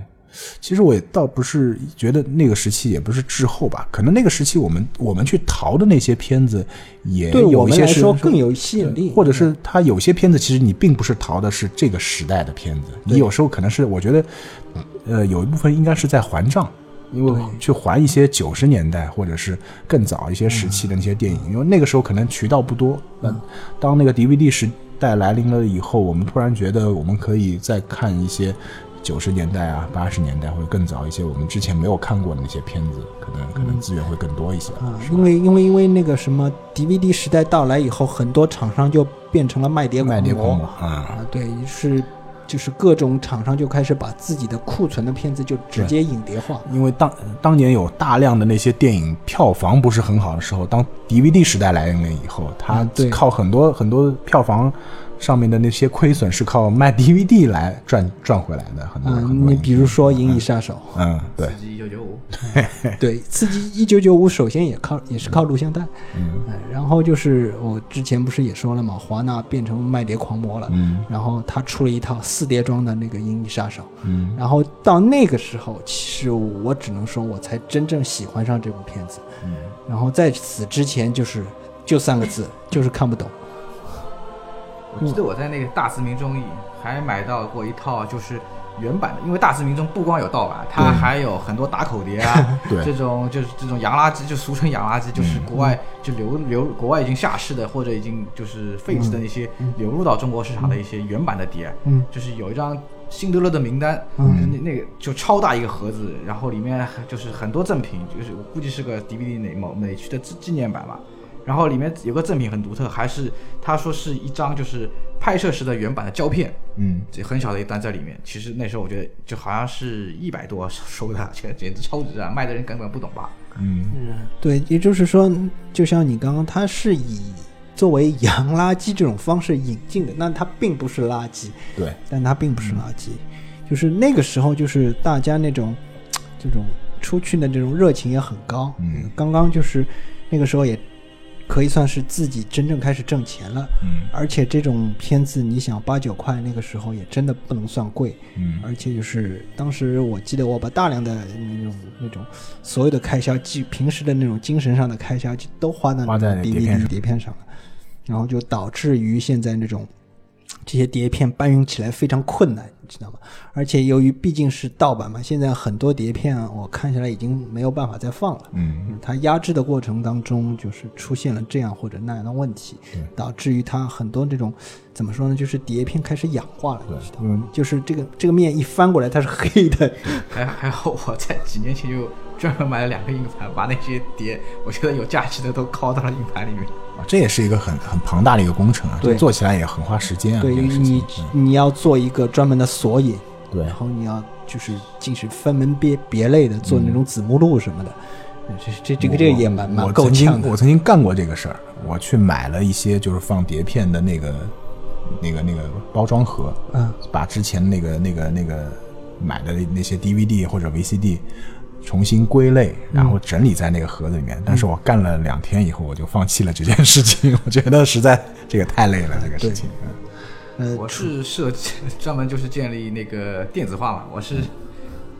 其实我也倒不是觉得那个时期也不是滞后吧，可能那个时期我们我们去淘的那些片子也有一些是对我们来说更有吸引力，或者是它有些片子其实你并不是淘的是这个时代的片子，你有时候可能是我觉得，呃，有一部分应该是在还账。因为去还一些九十年代或者是更早一些时期的那些电影，因为那个时候可能渠道不多。嗯、当那个 D V D 时代来临了以后，我们突然觉得我们可以再看一些九十年代啊、八十年代或者更早一些我们之前没有看过的那些片子，可能可能资源会更多一些。嗯啊、因为因为因为那个什么 D V D 时代到来以后，很多厂商就变成了卖碟卖碟狂魔啊，嗯、对，是。就是各种厂商就开始把自己的库存的片子就直接影碟化，因为当当年有大量的那些电影票房不是很好的时候，当 D V D 时代来临了以后，它靠很多、嗯、很多票房上面的那些亏损是靠卖 D V D 来赚赚回来的。很多、嗯、很多你比如说《银翼杀手》，嗯，对，《刺激一九九五》，对，《刺激一九九五》首先也靠也是靠录像带，嗯嗯、然后就是我之前不是也说了嘛，华纳变成卖碟狂魔了，嗯、然后他出了一套四碟装的那个《银翼杀手》，嗯，然后到那个时候，其实我只能说我才真正喜欢上这部片子，嗯、然后在此之前就是就三个字，就是看不懂。我记得我在那个大字明中还买到过一套就是原版的，因为大字明中不光有盗版，它还有很多打口碟啊，这种就是这种洋垃圾，就俗称洋垃圾，就是国外就流流国外已经下市的或者已经就是废止的那些流入到中国市场的一些原版的碟，嗯、就是有一张辛德勒的名单，嗯、那那个就超大一个盒子，然后里面就是很多赠品，就是我估计是个 D V D 哪某哪区的纪念版吧。然后里面有个赠品很独特，还是他说是一张就是拍摄时的原版的胶片，嗯，这很小的一单在里面。其实那时候我觉得就好像是一百多收的，简直超值啊！卖的人根本不懂吧？嗯，对，也就是说，就像你刚刚，它是以作为洋垃圾这种方式引进的，那它并不是垃圾，对，但它并不是垃圾，嗯、就是那个时候就是大家那种这种出去的这种热情也很高，嗯，刚刚就是那个时候也。可以算是自己真正开始挣钱了，嗯、而且这种片子你想八九块那个时候也真的不能算贵，嗯、而且就是当时我记得我把大量的那种那种所有的开销，平时的那种精神上的开销都花在 D V D 碟片上了，然后就导致于现在那种这些碟片搬运起来非常困难，你知道吗？而且由于毕竟是盗版嘛，现在很多碟片我看下来已经没有办法再放了。嗯，它压制的过程当中，就是出现了这样或者那样的问题，导致于它很多这种怎么说呢，就是碟片开始氧化了，你知道吗？嗯、就是这个这个面一翻过来它是黑的。还还好，我在几年前就专门买了两个硬盘，把那些碟我觉得有价值的都拷到了硬盘里面。这也是一个很很庞大的一个工程啊，对，做起来也很花时间啊。对，你你要做一个专门的索引，对，然后你要就是进行分门别别类的做那种子目录什么的，嗯、这这这个这个也蛮蛮够呛的。我曾经干过这个事儿，我去买了一些就是放碟片的那个那个那个包装盒，嗯，把之前那个那个那个买的那些 D V D 或者 V C D 重新归类，然后整理在那个盒子里面。嗯、但是我干了两天以后，我就放弃了这件事情。我觉得实在这个太累了，这个事情。嗯、我是设计，专门就是建立那个电子化嘛，我是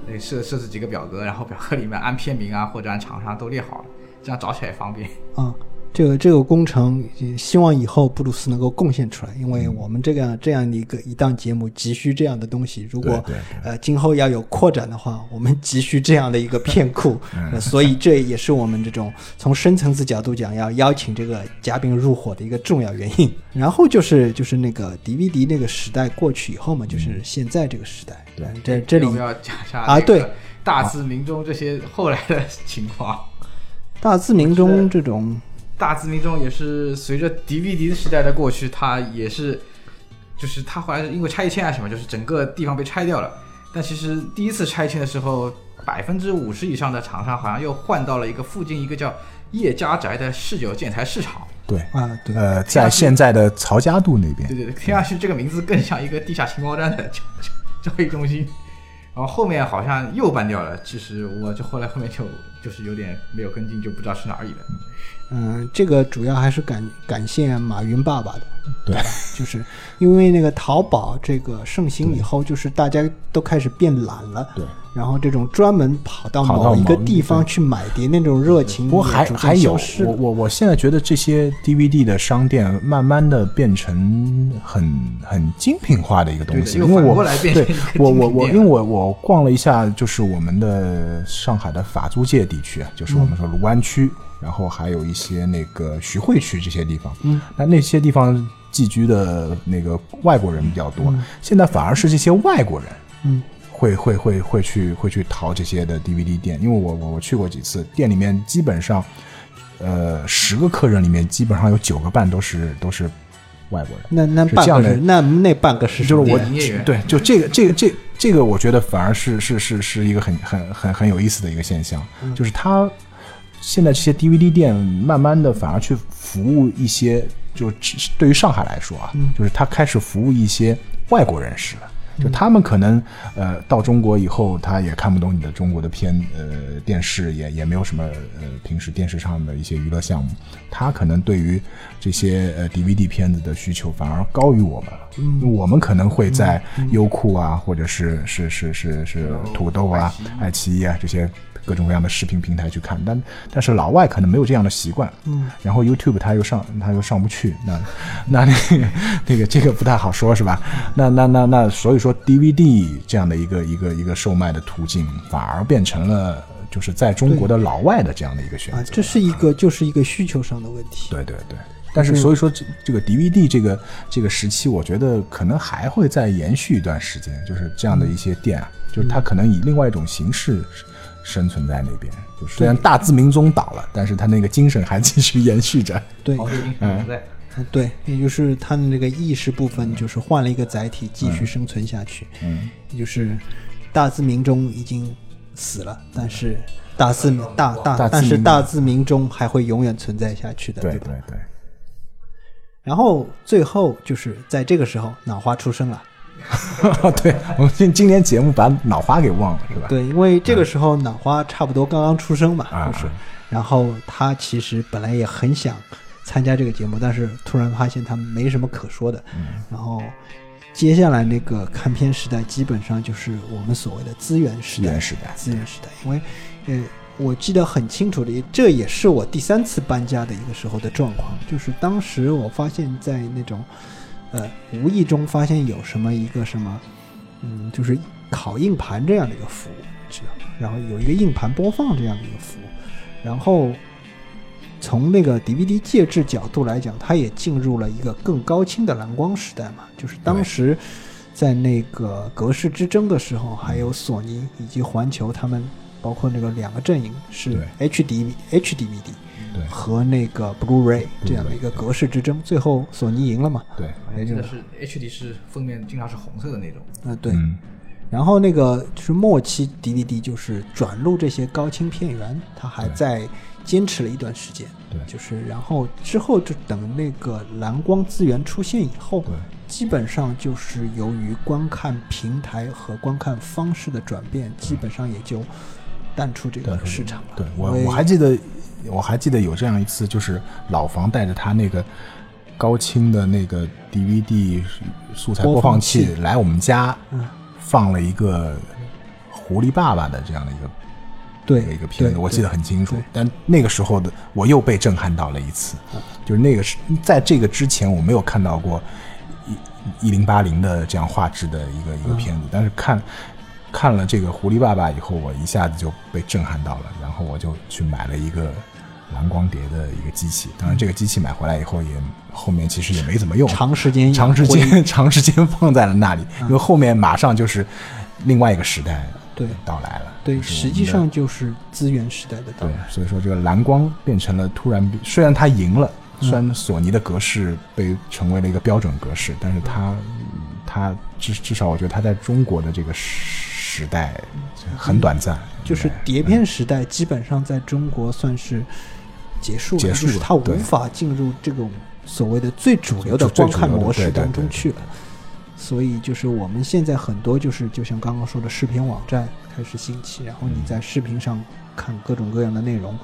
那设设置几个表格，然后表格里面按片名啊或者按厂商都列好了，这样找起来方便。嗯。这个这个工程希望以后布鲁斯能够贡献出来，因为我们这样这样的一个一档节目急需这样的东西，如果呃今后要有扩展的话，我们急需这样的一个片库、呃、所以这也是我们这种从深层次角度讲要邀请这个嘉宾入伙的一个重要原因。然后就是就是那个 D V D 那个时代过去以后嘛，就是现在这个时代，对，这这里要讲一下啊，对，大字民中这些后来的情况，大字民中这种。大字民众也是随着 D V D 时代的过去，它也是就是它后来因为拆迁啊什么，就是整个地方被拆掉了。但其实第一次拆迁的时候，百分之五十以上的厂商好像又换到了一个附近一个叫叶家宅的市九建材市场。对啊，对，呃，在现在的曹家渡那边。对对对，听上去这个名字更像一个地下情报站的交易中心。然后后面好像又搬掉了，其实我就后来后面就就是有点没有跟进，就不知道是哪里了。嗯，这个主要还是感感谢马云爸爸的，对吧？就是因为那个淘宝这个盛行以后，就是大家都开始变懒了，对。然后这种专门跑到某一个地方去买碟那种热情，不过还还有我我我现在觉得这些 D V D 的商店慢慢的变成很很精品化的一个东西，因为我对我我我因为我我逛了一下，就是我们的上海的法租界地区，就是我们说卢湾区。嗯，然后还有一些那个徐汇区这些地方，嗯，那那些地方寄居的那个外国人比较多，嗯，现在反而是这些外国人，嗯，会会会会去会去淘这些的 D V D 店，因为我我我去过几次，店里面基本上，呃，十个客人里面基本上有九个半都是都是外国人，那那半个是那那半个是就是我对就这个这个这个、这个我觉得反而是是是是一个很很很很有意思的一个现象，嗯，就是他。现在这些 D V D 店慢慢的反而去服务一些，就对于上海来说啊，嗯，就是他开始服务一些外国人士了，嗯，就他们可能呃到中国以后，他也看不懂你的中国的片呃电视，也也没有什么呃平时电视上的一些娱乐项目，他可能对于这些呃 D V D 片子的需求反而高于我们了，嗯，我们可能会在优酷啊，嗯，或者是是是是是土豆啊，爱奇艺啊这些各种各样的视频平台去看，但但是老外可能没有这样的习惯，嗯，然后 YouTube 他又上他又上不去，那那那个那个这个不太好说，是吧？那那那那，所以说 D V D 这样的一个一个一个售卖的途径，反而变成了就是在中国的老外的这样的一个选择，啊，这是一个就是一个需求上的问题，对对对。但是所以说这个 D V D 这个这个时期，我觉得可能还会再延续一段时间，就是这样的一些店，就是它可能以另外一种形式。生存在那边，就虽然大字民宗倒了，但是他那个精神还继续延续着。对，嗯，对，也就是他的那个意识部分，就是换了一个载体继续生存下去。嗯，也就是大字民宗已经死了，但是大字民大大，但是大字民宗还会永远存在下去的，对吧？对对对。然后最后就是在这个时候，脑花出生了。对，我们今天节目把脑花给忘了，是吧？对，因为这个时候脑花差不多刚刚出生嘛，嗯，就是，然后他其实本来也很想参加这个节目，但是突然发现他没什么可说的，嗯，然后接下来那个看片时代基本上就是我们所谓的资源时代，资源时代，资源时代，因为呃我记得很清楚的，这也是我第三次搬家的一个时候的状况，就是当时我发现在那种呃，无意中发现有什么一个什么，嗯，就是拷硬盘这样的一个服务，然后有一个硬盘播放这样的一个服务，然后从那个 D V D 介质角度来讲，它也进入了一个更高清的蓝光时代嘛，就是当时在那个格式之争的时候，还有索尼以及环球他们，包括那个两个阵营是 H D V D 和那个 Blu-ray 这样的一个格式之争，最后索尼赢了嘛？对，真的是 H D 是封面经常是红色的那种。啊，对。然后那个就是末期 D V D 就是转录这些高清片源，它还在坚持了一段时间，对，就是然后之后就等那个蓝光资源出现以后，基本上就是由于观看平台和观看方式的转变，基本上也就淡出这个市场了。对，我我还记得我还记得有这样一次，就是老房带着他那个高清的那个 D V D 素材播放器来我们家，嗯，放了一个狐狸爸爸的这样的一个对一个片子，我记得很清楚。但那个时候的我又被震撼到了一次，就是那个是在这个之前我没有看到过一零八零的这样画质的一个一个片子，嗯，但是看看了这个狐狸爸爸以后，我一下子就被震撼到了，然后我就去买了一个蓝光碟的一个机器，当然这个机器买回来以后也后面其实也没怎么用，长时间长时间长时间放在了那里，嗯，因为后面马上就是另外一个时代到来了，对，实际上就是资源时代的到来。对，所以说这个蓝光变成了突然，虽然它赢了，虽然索尼的格式被成为了一个标准格式，但是它它至至少我觉得它在中国的这个时代很短暂，嗯，就是碟片时代基本上在中国算是结束了，结束了，就是它无法进入这种所谓的最主流的观看模式当中去了。所以就是我们现在很多就是就像刚刚说的视频网站开始兴起，然后你在视频上看各种各样的内容，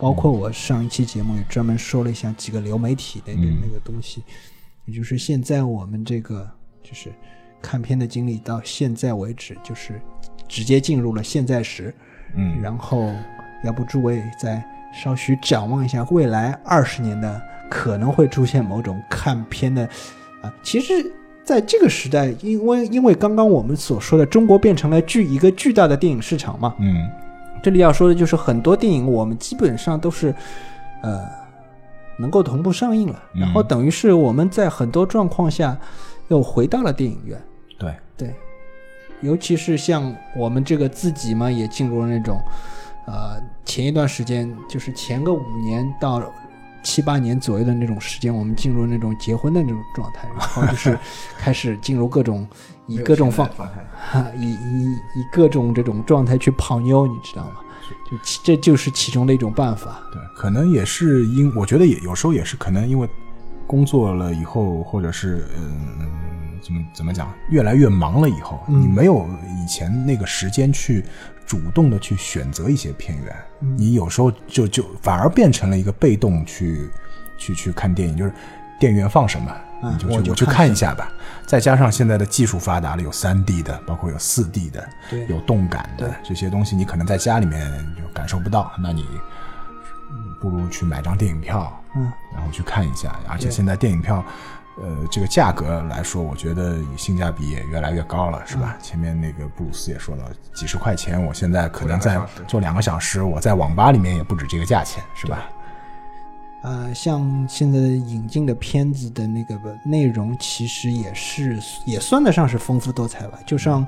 包括我上一期节目也专门说了一下几个流媒体的那个东西，也就是现在我们这个就是看片的经历到现在为止就是直接进入了现在时，嗯，然后要不诸位再稍许展望一下未来二十年的可能会出现某种看片的啊，其实在这个时代，因为因为刚刚我们所说的中国变成了巨一个巨大的电影市场嘛，嗯，这里要说的就是很多电影我们基本上都是呃能够同步上映了，然后等于是我们在很多状况下又回到了电影院，对对，尤其是像我们这个自己嘛，也进入了那种呃前一段时间就是前个五年到七八年左右的那种时间，我们进入那种结婚的那种状态，然后就是开始进入各种以各种放以以以各种这种状态去泡妞，你知道吗？就这就是其中的一种办法。对，可能也是因我觉得也有时候也是可能因为工作了以后，或者是嗯怎么怎么讲，越来越忙了以后，嗯，你没有以前那个时间去主动的去选择一些片源，嗯，你有时候就就反而变成了一个被动去去去看电影，就是电影院放什么，啊，你就去 我, 就我去看一下吧。再加上现在的技术发达了，有 三 D 的，包括有 四 D 的，有动感的这些东西，你可能在家里面就感受不到，那你不如去买张电影票，嗯，然后去看一下。而且现在电影票呃，这个价格来说，我觉得性价比也越来越高了，是吧？嗯，前面那个布鲁斯也说了，几十块钱，我现在可能在做两个小时，我在网吧里面也不止这个价钱，是吧？呃，像现在引进的片子的那个内容，其实也是也算得上是丰富多彩吧。就像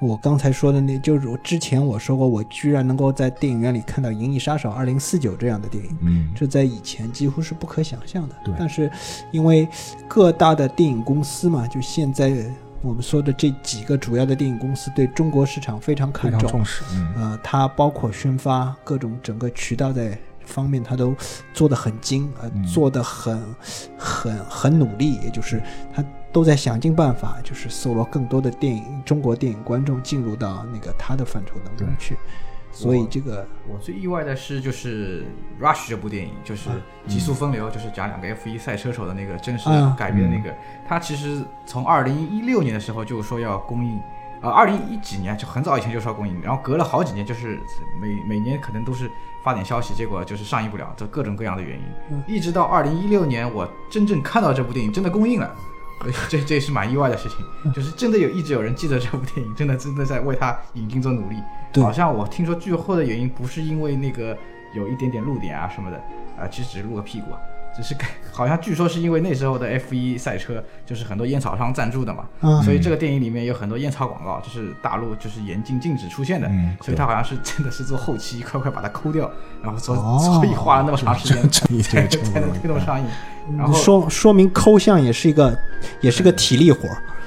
我刚才说的那，那就是我之前我说过，我居然能够在电影院里看到《银翼杀手二零四九》这样的电影，嗯，这在以前几乎是不可想象的。但是因为各大的电影公司嘛，就现在我们说的这几个主要的电影公司对中国市场非常看重，非常重视，嗯，呃，它包括宣发各种整个渠道在方面他都做得很精，呃、做得很很很努力，也就是他都在想尽办法，就是搜罗更多的电影中国电影观众进入到那个他的范畴当中去。所以这个 我, 我最意外的是就是 Rush 这部电影，就是极速风流，嗯，就是讲两个 F 一 赛车手的那个真实改编的那个，他，啊嗯，其实从二零一六年的时候就说要公映，呃，二零一几年就很早以前就说公映，然后隔了好几年，就是每每年可能都是发点消息，结果就是上映不了，这各种各样的原因，嗯，一直到二零一六年我真正看到这部电影真的公映了，这这也是蛮意外的事情，嗯，就是真的有一直有人记得这部电影，真的真的在为它引进做努力。好像我听说最后的原因不是因为那个有一点点露点啊什么的，啊，其实只是露个屁股，只是好像据说是因为那时候的 F 一 赛车就是很多烟草商赞助的嘛，嗯，所以这个电影里面有很多烟草广告，就是大陆就是严禁禁止出现的，嗯，所以他好像是真的是做后期一块块把它抠掉，然后所以花了那么长时间才能推动上映，然后 说, 说明抠像也是一个也是个体力活，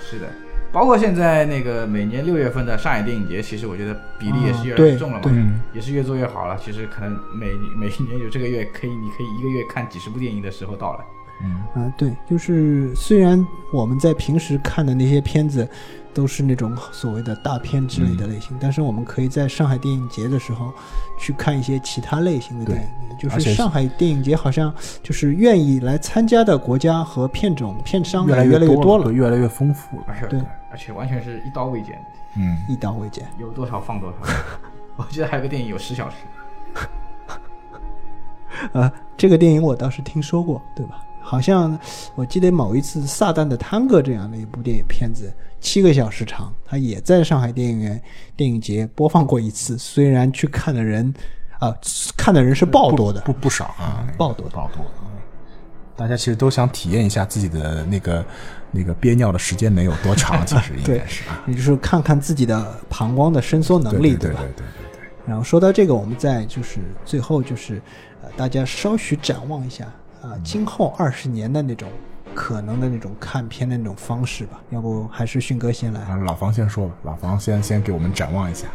是的。包括现在那个每年六月份的上海电影节，其实我觉得比例也是越来越重了嘛，嗯、也是越做越好了。其实可能每每一年有这个月可以，你可以一个月看几十部电影的时候到了。嗯啊，对，就是虽然我们在平时看的那些片子都是那种所谓的大片之类的类型、嗯、但是我们可以在上海电影节的时候去看一些其他类型的电影，就是上海电影节好像就是愿意来参加的国家和片种片商越来越多了，越来越丰富了，对，而且完全是一刀未剪，嗯，一刀未剪，有多少放多少。我记得还有个电影有十小时啊，这个电影我倒是听说过，对吧？好像我记得某一次撒旦的探戈这样的一部电影片子七个小时长，它也在上海电影院电影节播放过一次，虽然去看的人啊、呃、看的人是爆多的，不 不, 不少啊、嗯、爆多的爆多的、嗯、大家其实都想体验一下自己的那个那个憋尿的时间能有多长，其实应该是啊你就是看看自己的膀胱的伸缩能力，对吧？对对对对对。然后说到这个，我们再就是最后就是呃大家稍许展望一下啊，今后二十年的那种可能的那种看片的那种方式吧，要不还是迅哥先来、啊、老房先说吧，老房先先给我们展望一下。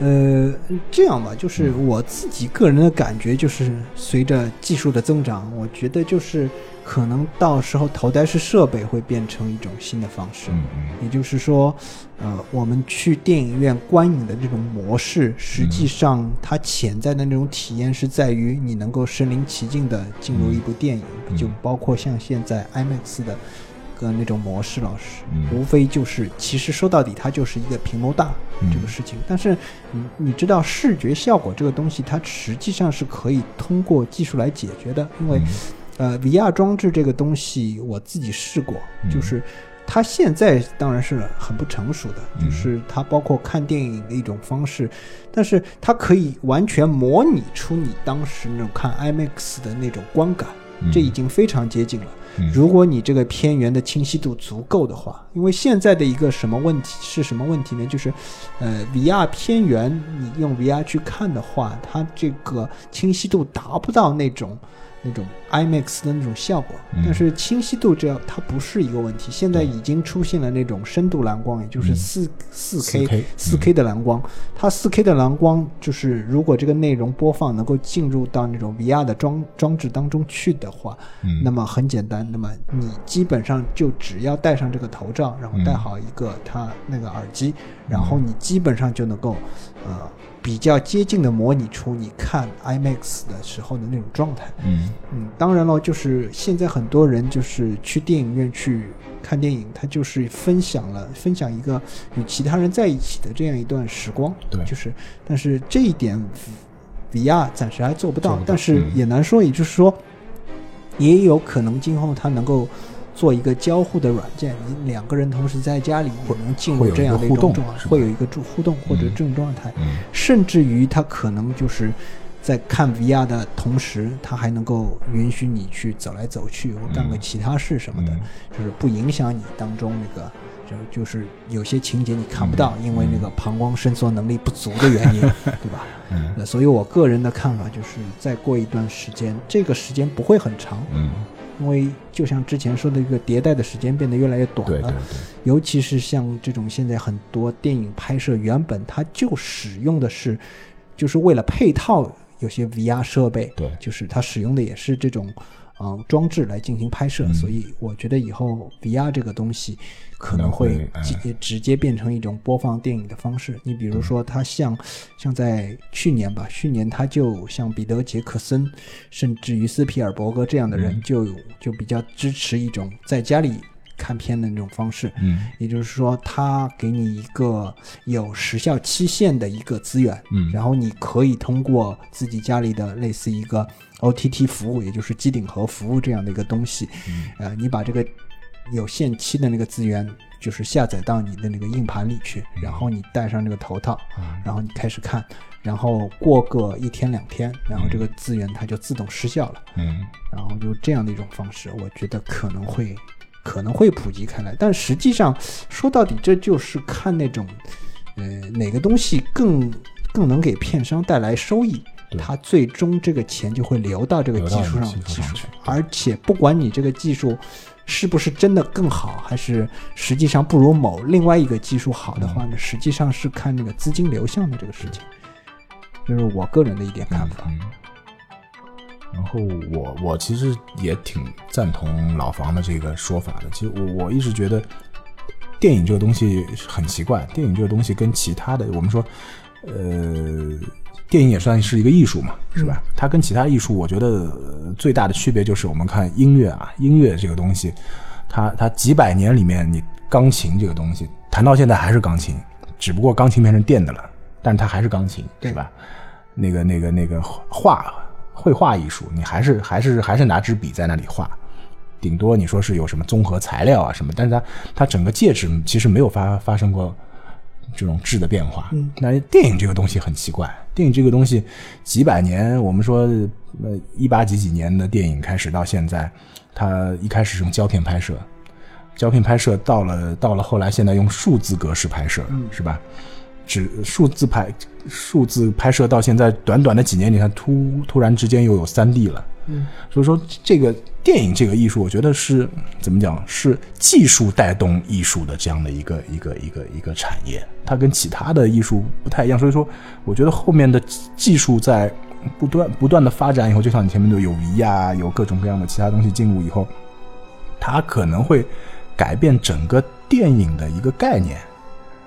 呃，这样吧，就是我自己个人的感觉就是随着技术的增长，我觉得就是可能到时候头戴式设备会变成一种新的方式，嗯嗯，也就是说呃，我们去电影院观影的这种模式，实际上它潜在的那种体验是在于你能够身临其境的进入一部电影、嗯、就包括像现在 IMAX 的跟那种模式，老师无非就是其实说到底它就是一个屏幕大、嗯、这个事情，但是 你, 你知道视觉效果这个东西它实际上是可以通过技术来解决的，因为、嗯、呃 V R 装置这个东西我自己试过、嗯、就是它现在当然是很不成熟的、嗯、就是它包括看电影的一种方式，但是它可以完全模拟出你当时那种看 IMAX 的那种观感，这已经非常接近了、嗯、如果你这个片源的清晰度足够的话，因为现在的一个什么问题是什么问题呢，就是呃 V R 片源你用 V R 去看的话，它这个清晰度达不到那种那种 IMAX 的那种效果、嗯、但是清晰度这它不是一个问题，现在已经出现了那种深度蓝光，也就是 四K、嗯、四K 的蓝光、嗯、它 四K 的蓝光就是如果这个内容播放能够进入到那种 V R 的 装, 装置当中去的话、嗯、那么很简单，那么你基本上就只要戴上这个头罩，然后戴好一个它那个耳机、嗯、然后你基本上就能够呃比较接近的模拟出你看 IMAX 的时候的那种状态。嗯嗯，当然了，就是现在很多人就是去电影院去看电影，他就是分享了分享一个与其他人在一起的这样一段时光。对，就是但是这一点 V R 暂时还做不到，但是也难说，也就是说，也有可能今后它能够做一个交互的软件，你两个人同时在家里也能进入这样的一种状态，会有一个互动或者这种状态、嗯嗯、甚至于它可能就是在看 V R 的同时，它还能够允许你去走来走去或干个其他事什么的、嗯、就是不影响你当中那个就是有些情节你看不到、嗯、因为那个膀胱伸缩能力不足的原因、嗯、对吧、嗯、所以我个人的看法就是再过一段时间，这个时间不会很长，嗯，因为就像之前说的一个迭代的时间变得越来越短了，对对对，尤其是像这种现在很多电影拍摄原本它就使用的是就是为了配套有些 V R 设备，对，就是它使用的也是这种、呃、装置来进行拍摄、嗯、所以我觉得以后 V R 这个东西可能会直接变成一种播放电影的方式。你比如说它像像在去年吧，去年它就像彼得·杰克森甚至于斯皮尔伯格这样的人就就比较支持一种在家里看片的那种方式，嗯，也就是说它给你一个有时效期限的一个资源，嗯，然后你可以通过自己家里的类似一个 O T T 服务，也就是机顶盒服务这样的一个东西，嗯，呃，你把这个有限期的那个资源就是下载到你的那个硬盘里去，然后你戴上这个头套，然后你开始看，然后过个一天两天，然后这个资源它就自动失效了，嗯，然后就这样的一种方式，我觉得可能会可能会普及开来，但实际上说到底这就是看那种呃哪个东西更更能给片商带来收益，它最终这个钱就会流到这个技术上技术，而且不管你这个技术是不是真的更好，还是实际上不如某另外一个技术好的话呢，实际上是看那个资金流向的这个事情，这是我个人的一点看法。嗯嗯，然后我我其实也挺赞同老房的这个说法的。其实我我一直觉得电影这个东西很奇怪，电影这个东西跟其他的，我们说呃电影也算是一个艺术嘛，是吧？它跟其他艺术我觉得最大的区别就是我们看音乐啊，音乐这个东西它它几百年里面，你钢琴这个东西弹到现在还是钢琴，只不过钢琴变成电的了，但是它还是钢琴，是吧？那个那个那个画绘画艺术，你还是还是还是拿支笔在那里画，顶多你说是有什么综合材料啊什么，但是它它整个介质其实没有发发生过这种质的变化。那电影这个东西很奇怪，电影这个东西几百年，我们说呃一八几几年的电影开始到现在，它一开始用胶片拍摄，胶片拍摄到了到了后来现在用数字格式拍摄，是吧？只数字拍数字拍摄到现在短短的几年，你看突突然之间又有 三 D 了。嗯，所以说这个电影这个艺术，我觉得是怎么讲，是技术带动艺术的这样的一个一个一个一个产业，它跟其他的艺术不太一样。所以说我觉得后面的技术在不断不断的发展以后，就像你前面都有 V R 啊，有各种各样的其他东西进入以后，它可能会改变整个电影的一个概念。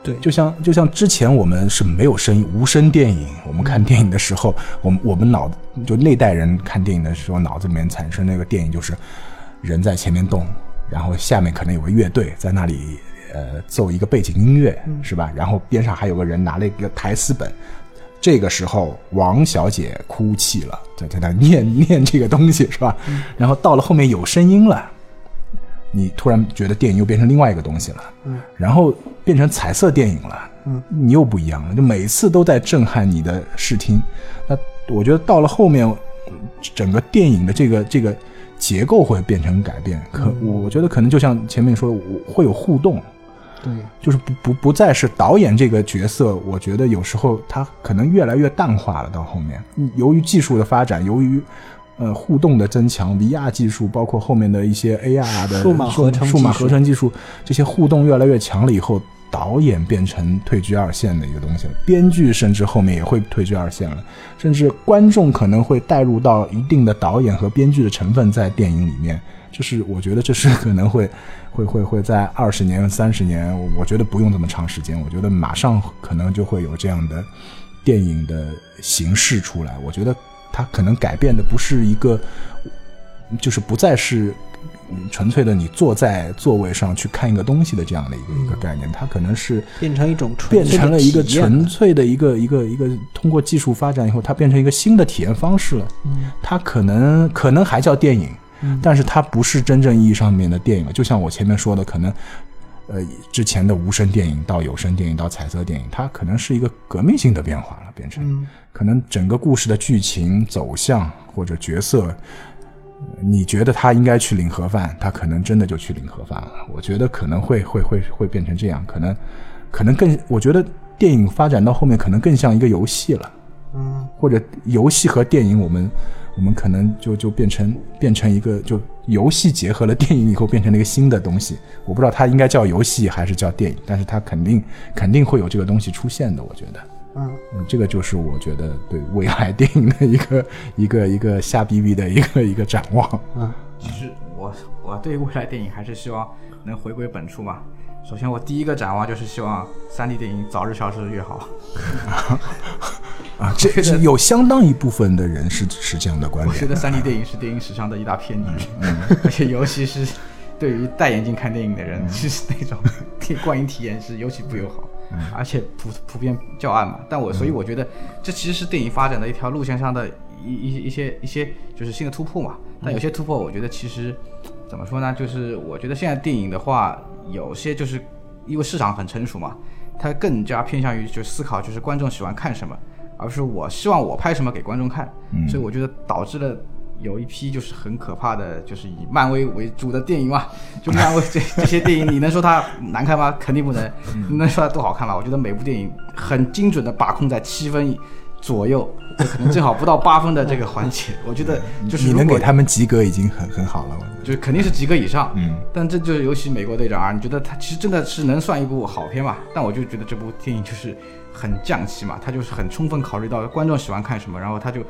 对，就像就像之前我们是没有声音，无声电影，我们看电影的时候，我们我们脑就那代人看电影的时候，脑子里面产生那个电影就是人在前面动，然后下面可能有个乐队在那里呃奏一个背景音乐，是吧？然后边上还有个人拿了一个台词本，这个时候王小姐哭泣了，在在那念念这个东西，是吧？然后到了后面有声音了，你突然觉得电影又变成另外一个东西了，嗯，然后变成彩色电影了，嗯，你又不一样了，就每次都在震撼你的视听。那我觉得到了后面，整个电影的这个这个结构会变成改变。可我觉得可能就像前面说，我会有互动，对，就是不不不再是导演这个角色，我觉得有时候他可能越来越淡化了。到后面，由于技术的发展，由于呃，互动的增强 ，V R 技术，包括后面的一些 A R 的数码合成、数码合成技术，这些互动越来越强了以后，导演变成退居二线的一个东西了，编剧甚至后面也会退居二线了，甚至观众可能会带入到一定的导演和编剧的成分在电影里面。这是我觉得，这是可能会会会会在二十年、三十年，我觉得不用这么长时间，我觉得马上可能就会有这样的电影的形式出来。我觉得。它可能改变的不是一个，就是不再是纯粹的你坐在座位上去看一个东西的这样的一个、嗯、一个概念，它可能是变成一种变成了一个纯粹的一个一个一个通过技术发展以后，它变成一个新的体验方式了。嗯、它可能可能还叫电影、嗯，但是它不是真正意义上面的电影了。就像我前面说的，可能呃之前的无声电影到有声电影到彩色电影，它可能是一个革命性的变化了，变成。嗯，可能整个故事的剧情走向或者角色，你觉得他应该去领盒饭，他可能真的就去领盒饭了。我觉得可能会会会会变成这样，可能可能更，我觉得电影发展到后面可能更像一个游戏了，嗯，或者游戏和电影，我们我们可能就就变成变成一个，就游戏结合了电影以后变成了一个新的东西。我不知道它应该叫游戏还是叫电影，但是它肯定肯定会有这个东西出现的，我觉得。嗯，这个就是我觉得对未来电影的一个一个一个瞎逼逼的一个一个展望。嗯，其实我我对未来电影还是希望能回归本初嘛。首先，我第一个展望就是希望 三 D 电影早日消失越好。啊，这是有相当一部分的人是持这样的观点。我觉得 三 D 电影是电影史上的一大骗局，嗯嗯、而且尤其是对于戴眼镜看电影的人，嗯、就是那种观影体验是尤其不友好。嗯、而且 普, 普遍较暗嘛，但我所以我觉得这其实是电影发展的一条路线上的一一一些一些就是新的突破嘛。但有些突破，我觉得其实怎么说呢？就是我觉得现在电影的话，有些就是因为市场很成熟嘛，它更加偏向于就思考就是观众喜欢看什么，而不是我希望我拍什么给观众看。嗯、所以我觉得导致了。有一批就是很可怕的，就是以漫威为主的电影嘛，就漫威 这, 这些电影，你能说它难看吗？肯定不能。你能说它多好看吗？我觉得每部电影很精准的把控在七分左右，可能正好不到八分的这个环节，我觉得就是你能给他们及格已经很很好了，就是肯定是及格以上。嗯，但这就是尤其美国队长啊，你觉得他其实真的是能算一部好片嘛？但我就觉得这部电影就是很匠气嘛，他就是很充分考虑到观众喜欢看什么，然后他就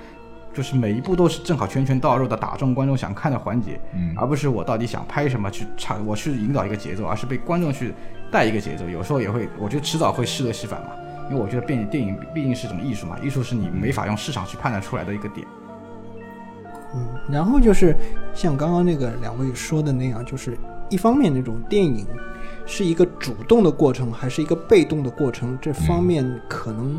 就是每一部都是正好拳拳到肉的打中观众想看的环节，嗯，而不是我到底想拍什么去唱，我去引导一个节奏，而是被观众去带一个节奏。有时候也会，我觉得迟早会适得其反嘛。因为我觉得电影毕竟是一种艺术嘛，艺术是你没法用市场去判断出来的一个点。嗯，然后就是像刚刚那个两位说的那样，就是一方面那种电影是一个主动的过程还是一个被动的过程，这方面可能、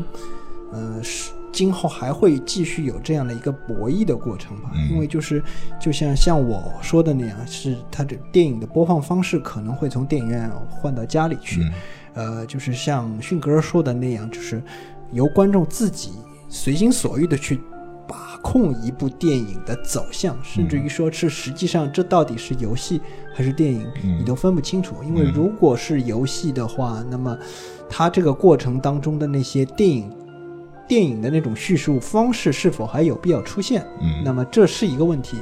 嗯、呃是今后还会继续有这样的一个博弈的过程吧。因为就是就像像我说的那样，是它的电影的播放方式可能会从电影院换到家里去，呃，就是像迅格尔说的那样，就是由观众自己随心所欲的去把控一部电影的走向，甚至于说是实际上这到底是游戏还是电影你都分不清楚。因为如果是游戏的话，那么它这个过程当中的那些电影电影的那种叙述方式是否还有必要出现？嗯，那么这是一个问题。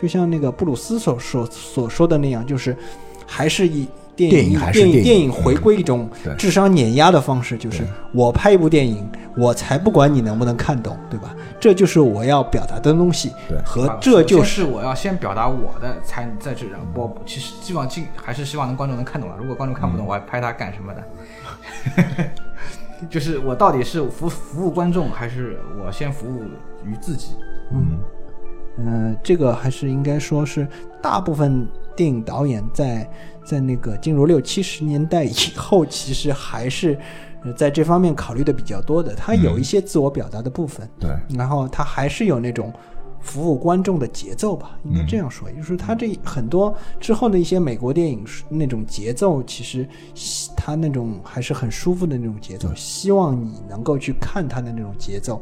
就像那个布鲁斯所说所说的那样，就是还是以电影电影还是电影，电影回归一种智商碾压的方式，就是我拍一部电影，我才不管你能不能看懂，对吧？这就是我要表达的东西，和这就是我要先表达我的，才再去让我其实希望还是希望观众能看懂了。如果观众看不懂，我还拍他干什么的？就是我到底是服服务观众，还是我先服务于自己？嗯，呃，这个还是应该说是大部分电影导演在在那个进入六七十年代以后，其实还是在这方面考虑的比较多的。他有一些自我表达的部分，对、嗯，然后他还是有那种服务观众的节奏吧，应该这样说，也就是他这很多之后的一些美国电影那种节奏，其实他那种还是很舒服的那种节奏，希望你能够去看他的那种节奏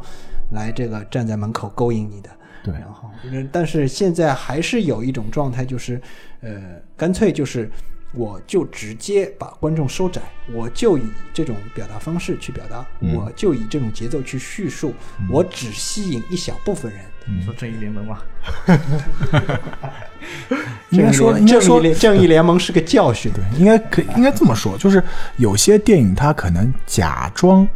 来这个站在门口勾引你的。对，然后但是现在还是有一种状态，就是呃，干脆就是我就直接把观众收窄，我就以这种表达方式去表达、嗯、我就以这种节奏去叙述、嗯、我只吸引一小部分人。你说正义联盟吗？应该说正 义, 正, 义正义联盟是个教训。对，应该可以应该这么说，就是有些电影它可能假装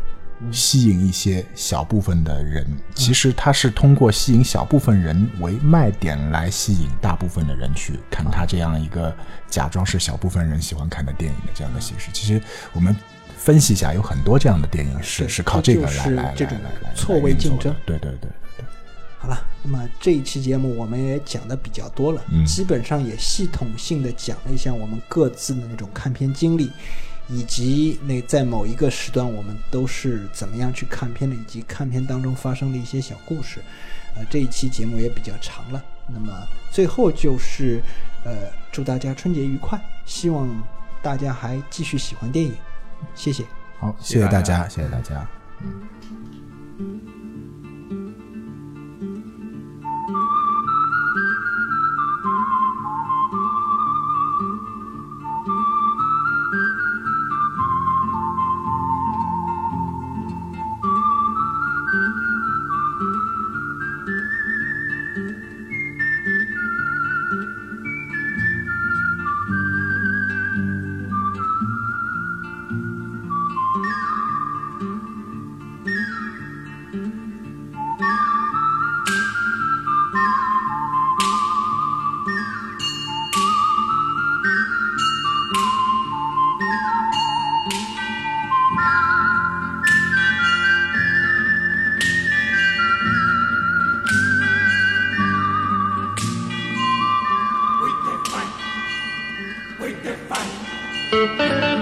吸引一些小部分的人，其实它是通过吸引小部分人为卖点来吸引大部分的人去看它这样一个假装是小部分人喜欢看的电影的这样的形式。其实我们分析一下，有很多这样的电影是是靠这个来来这种错位竞争。对对对。好了，那么这一期节目我们也讲的比较多了，嗯、基本上也系统性的讲了一下我们各自的那种看片经历，以及那在某一个时段我们都是怎么样去看片的，以及看片当中发生的一些小故事。呃，这一期节目也比较长了，那么最后就是呃，祝大家春节愉快，希望大家还继续喜欢电影，谢谢。好，谢谢大家，谢谢大家。嗯。Bye.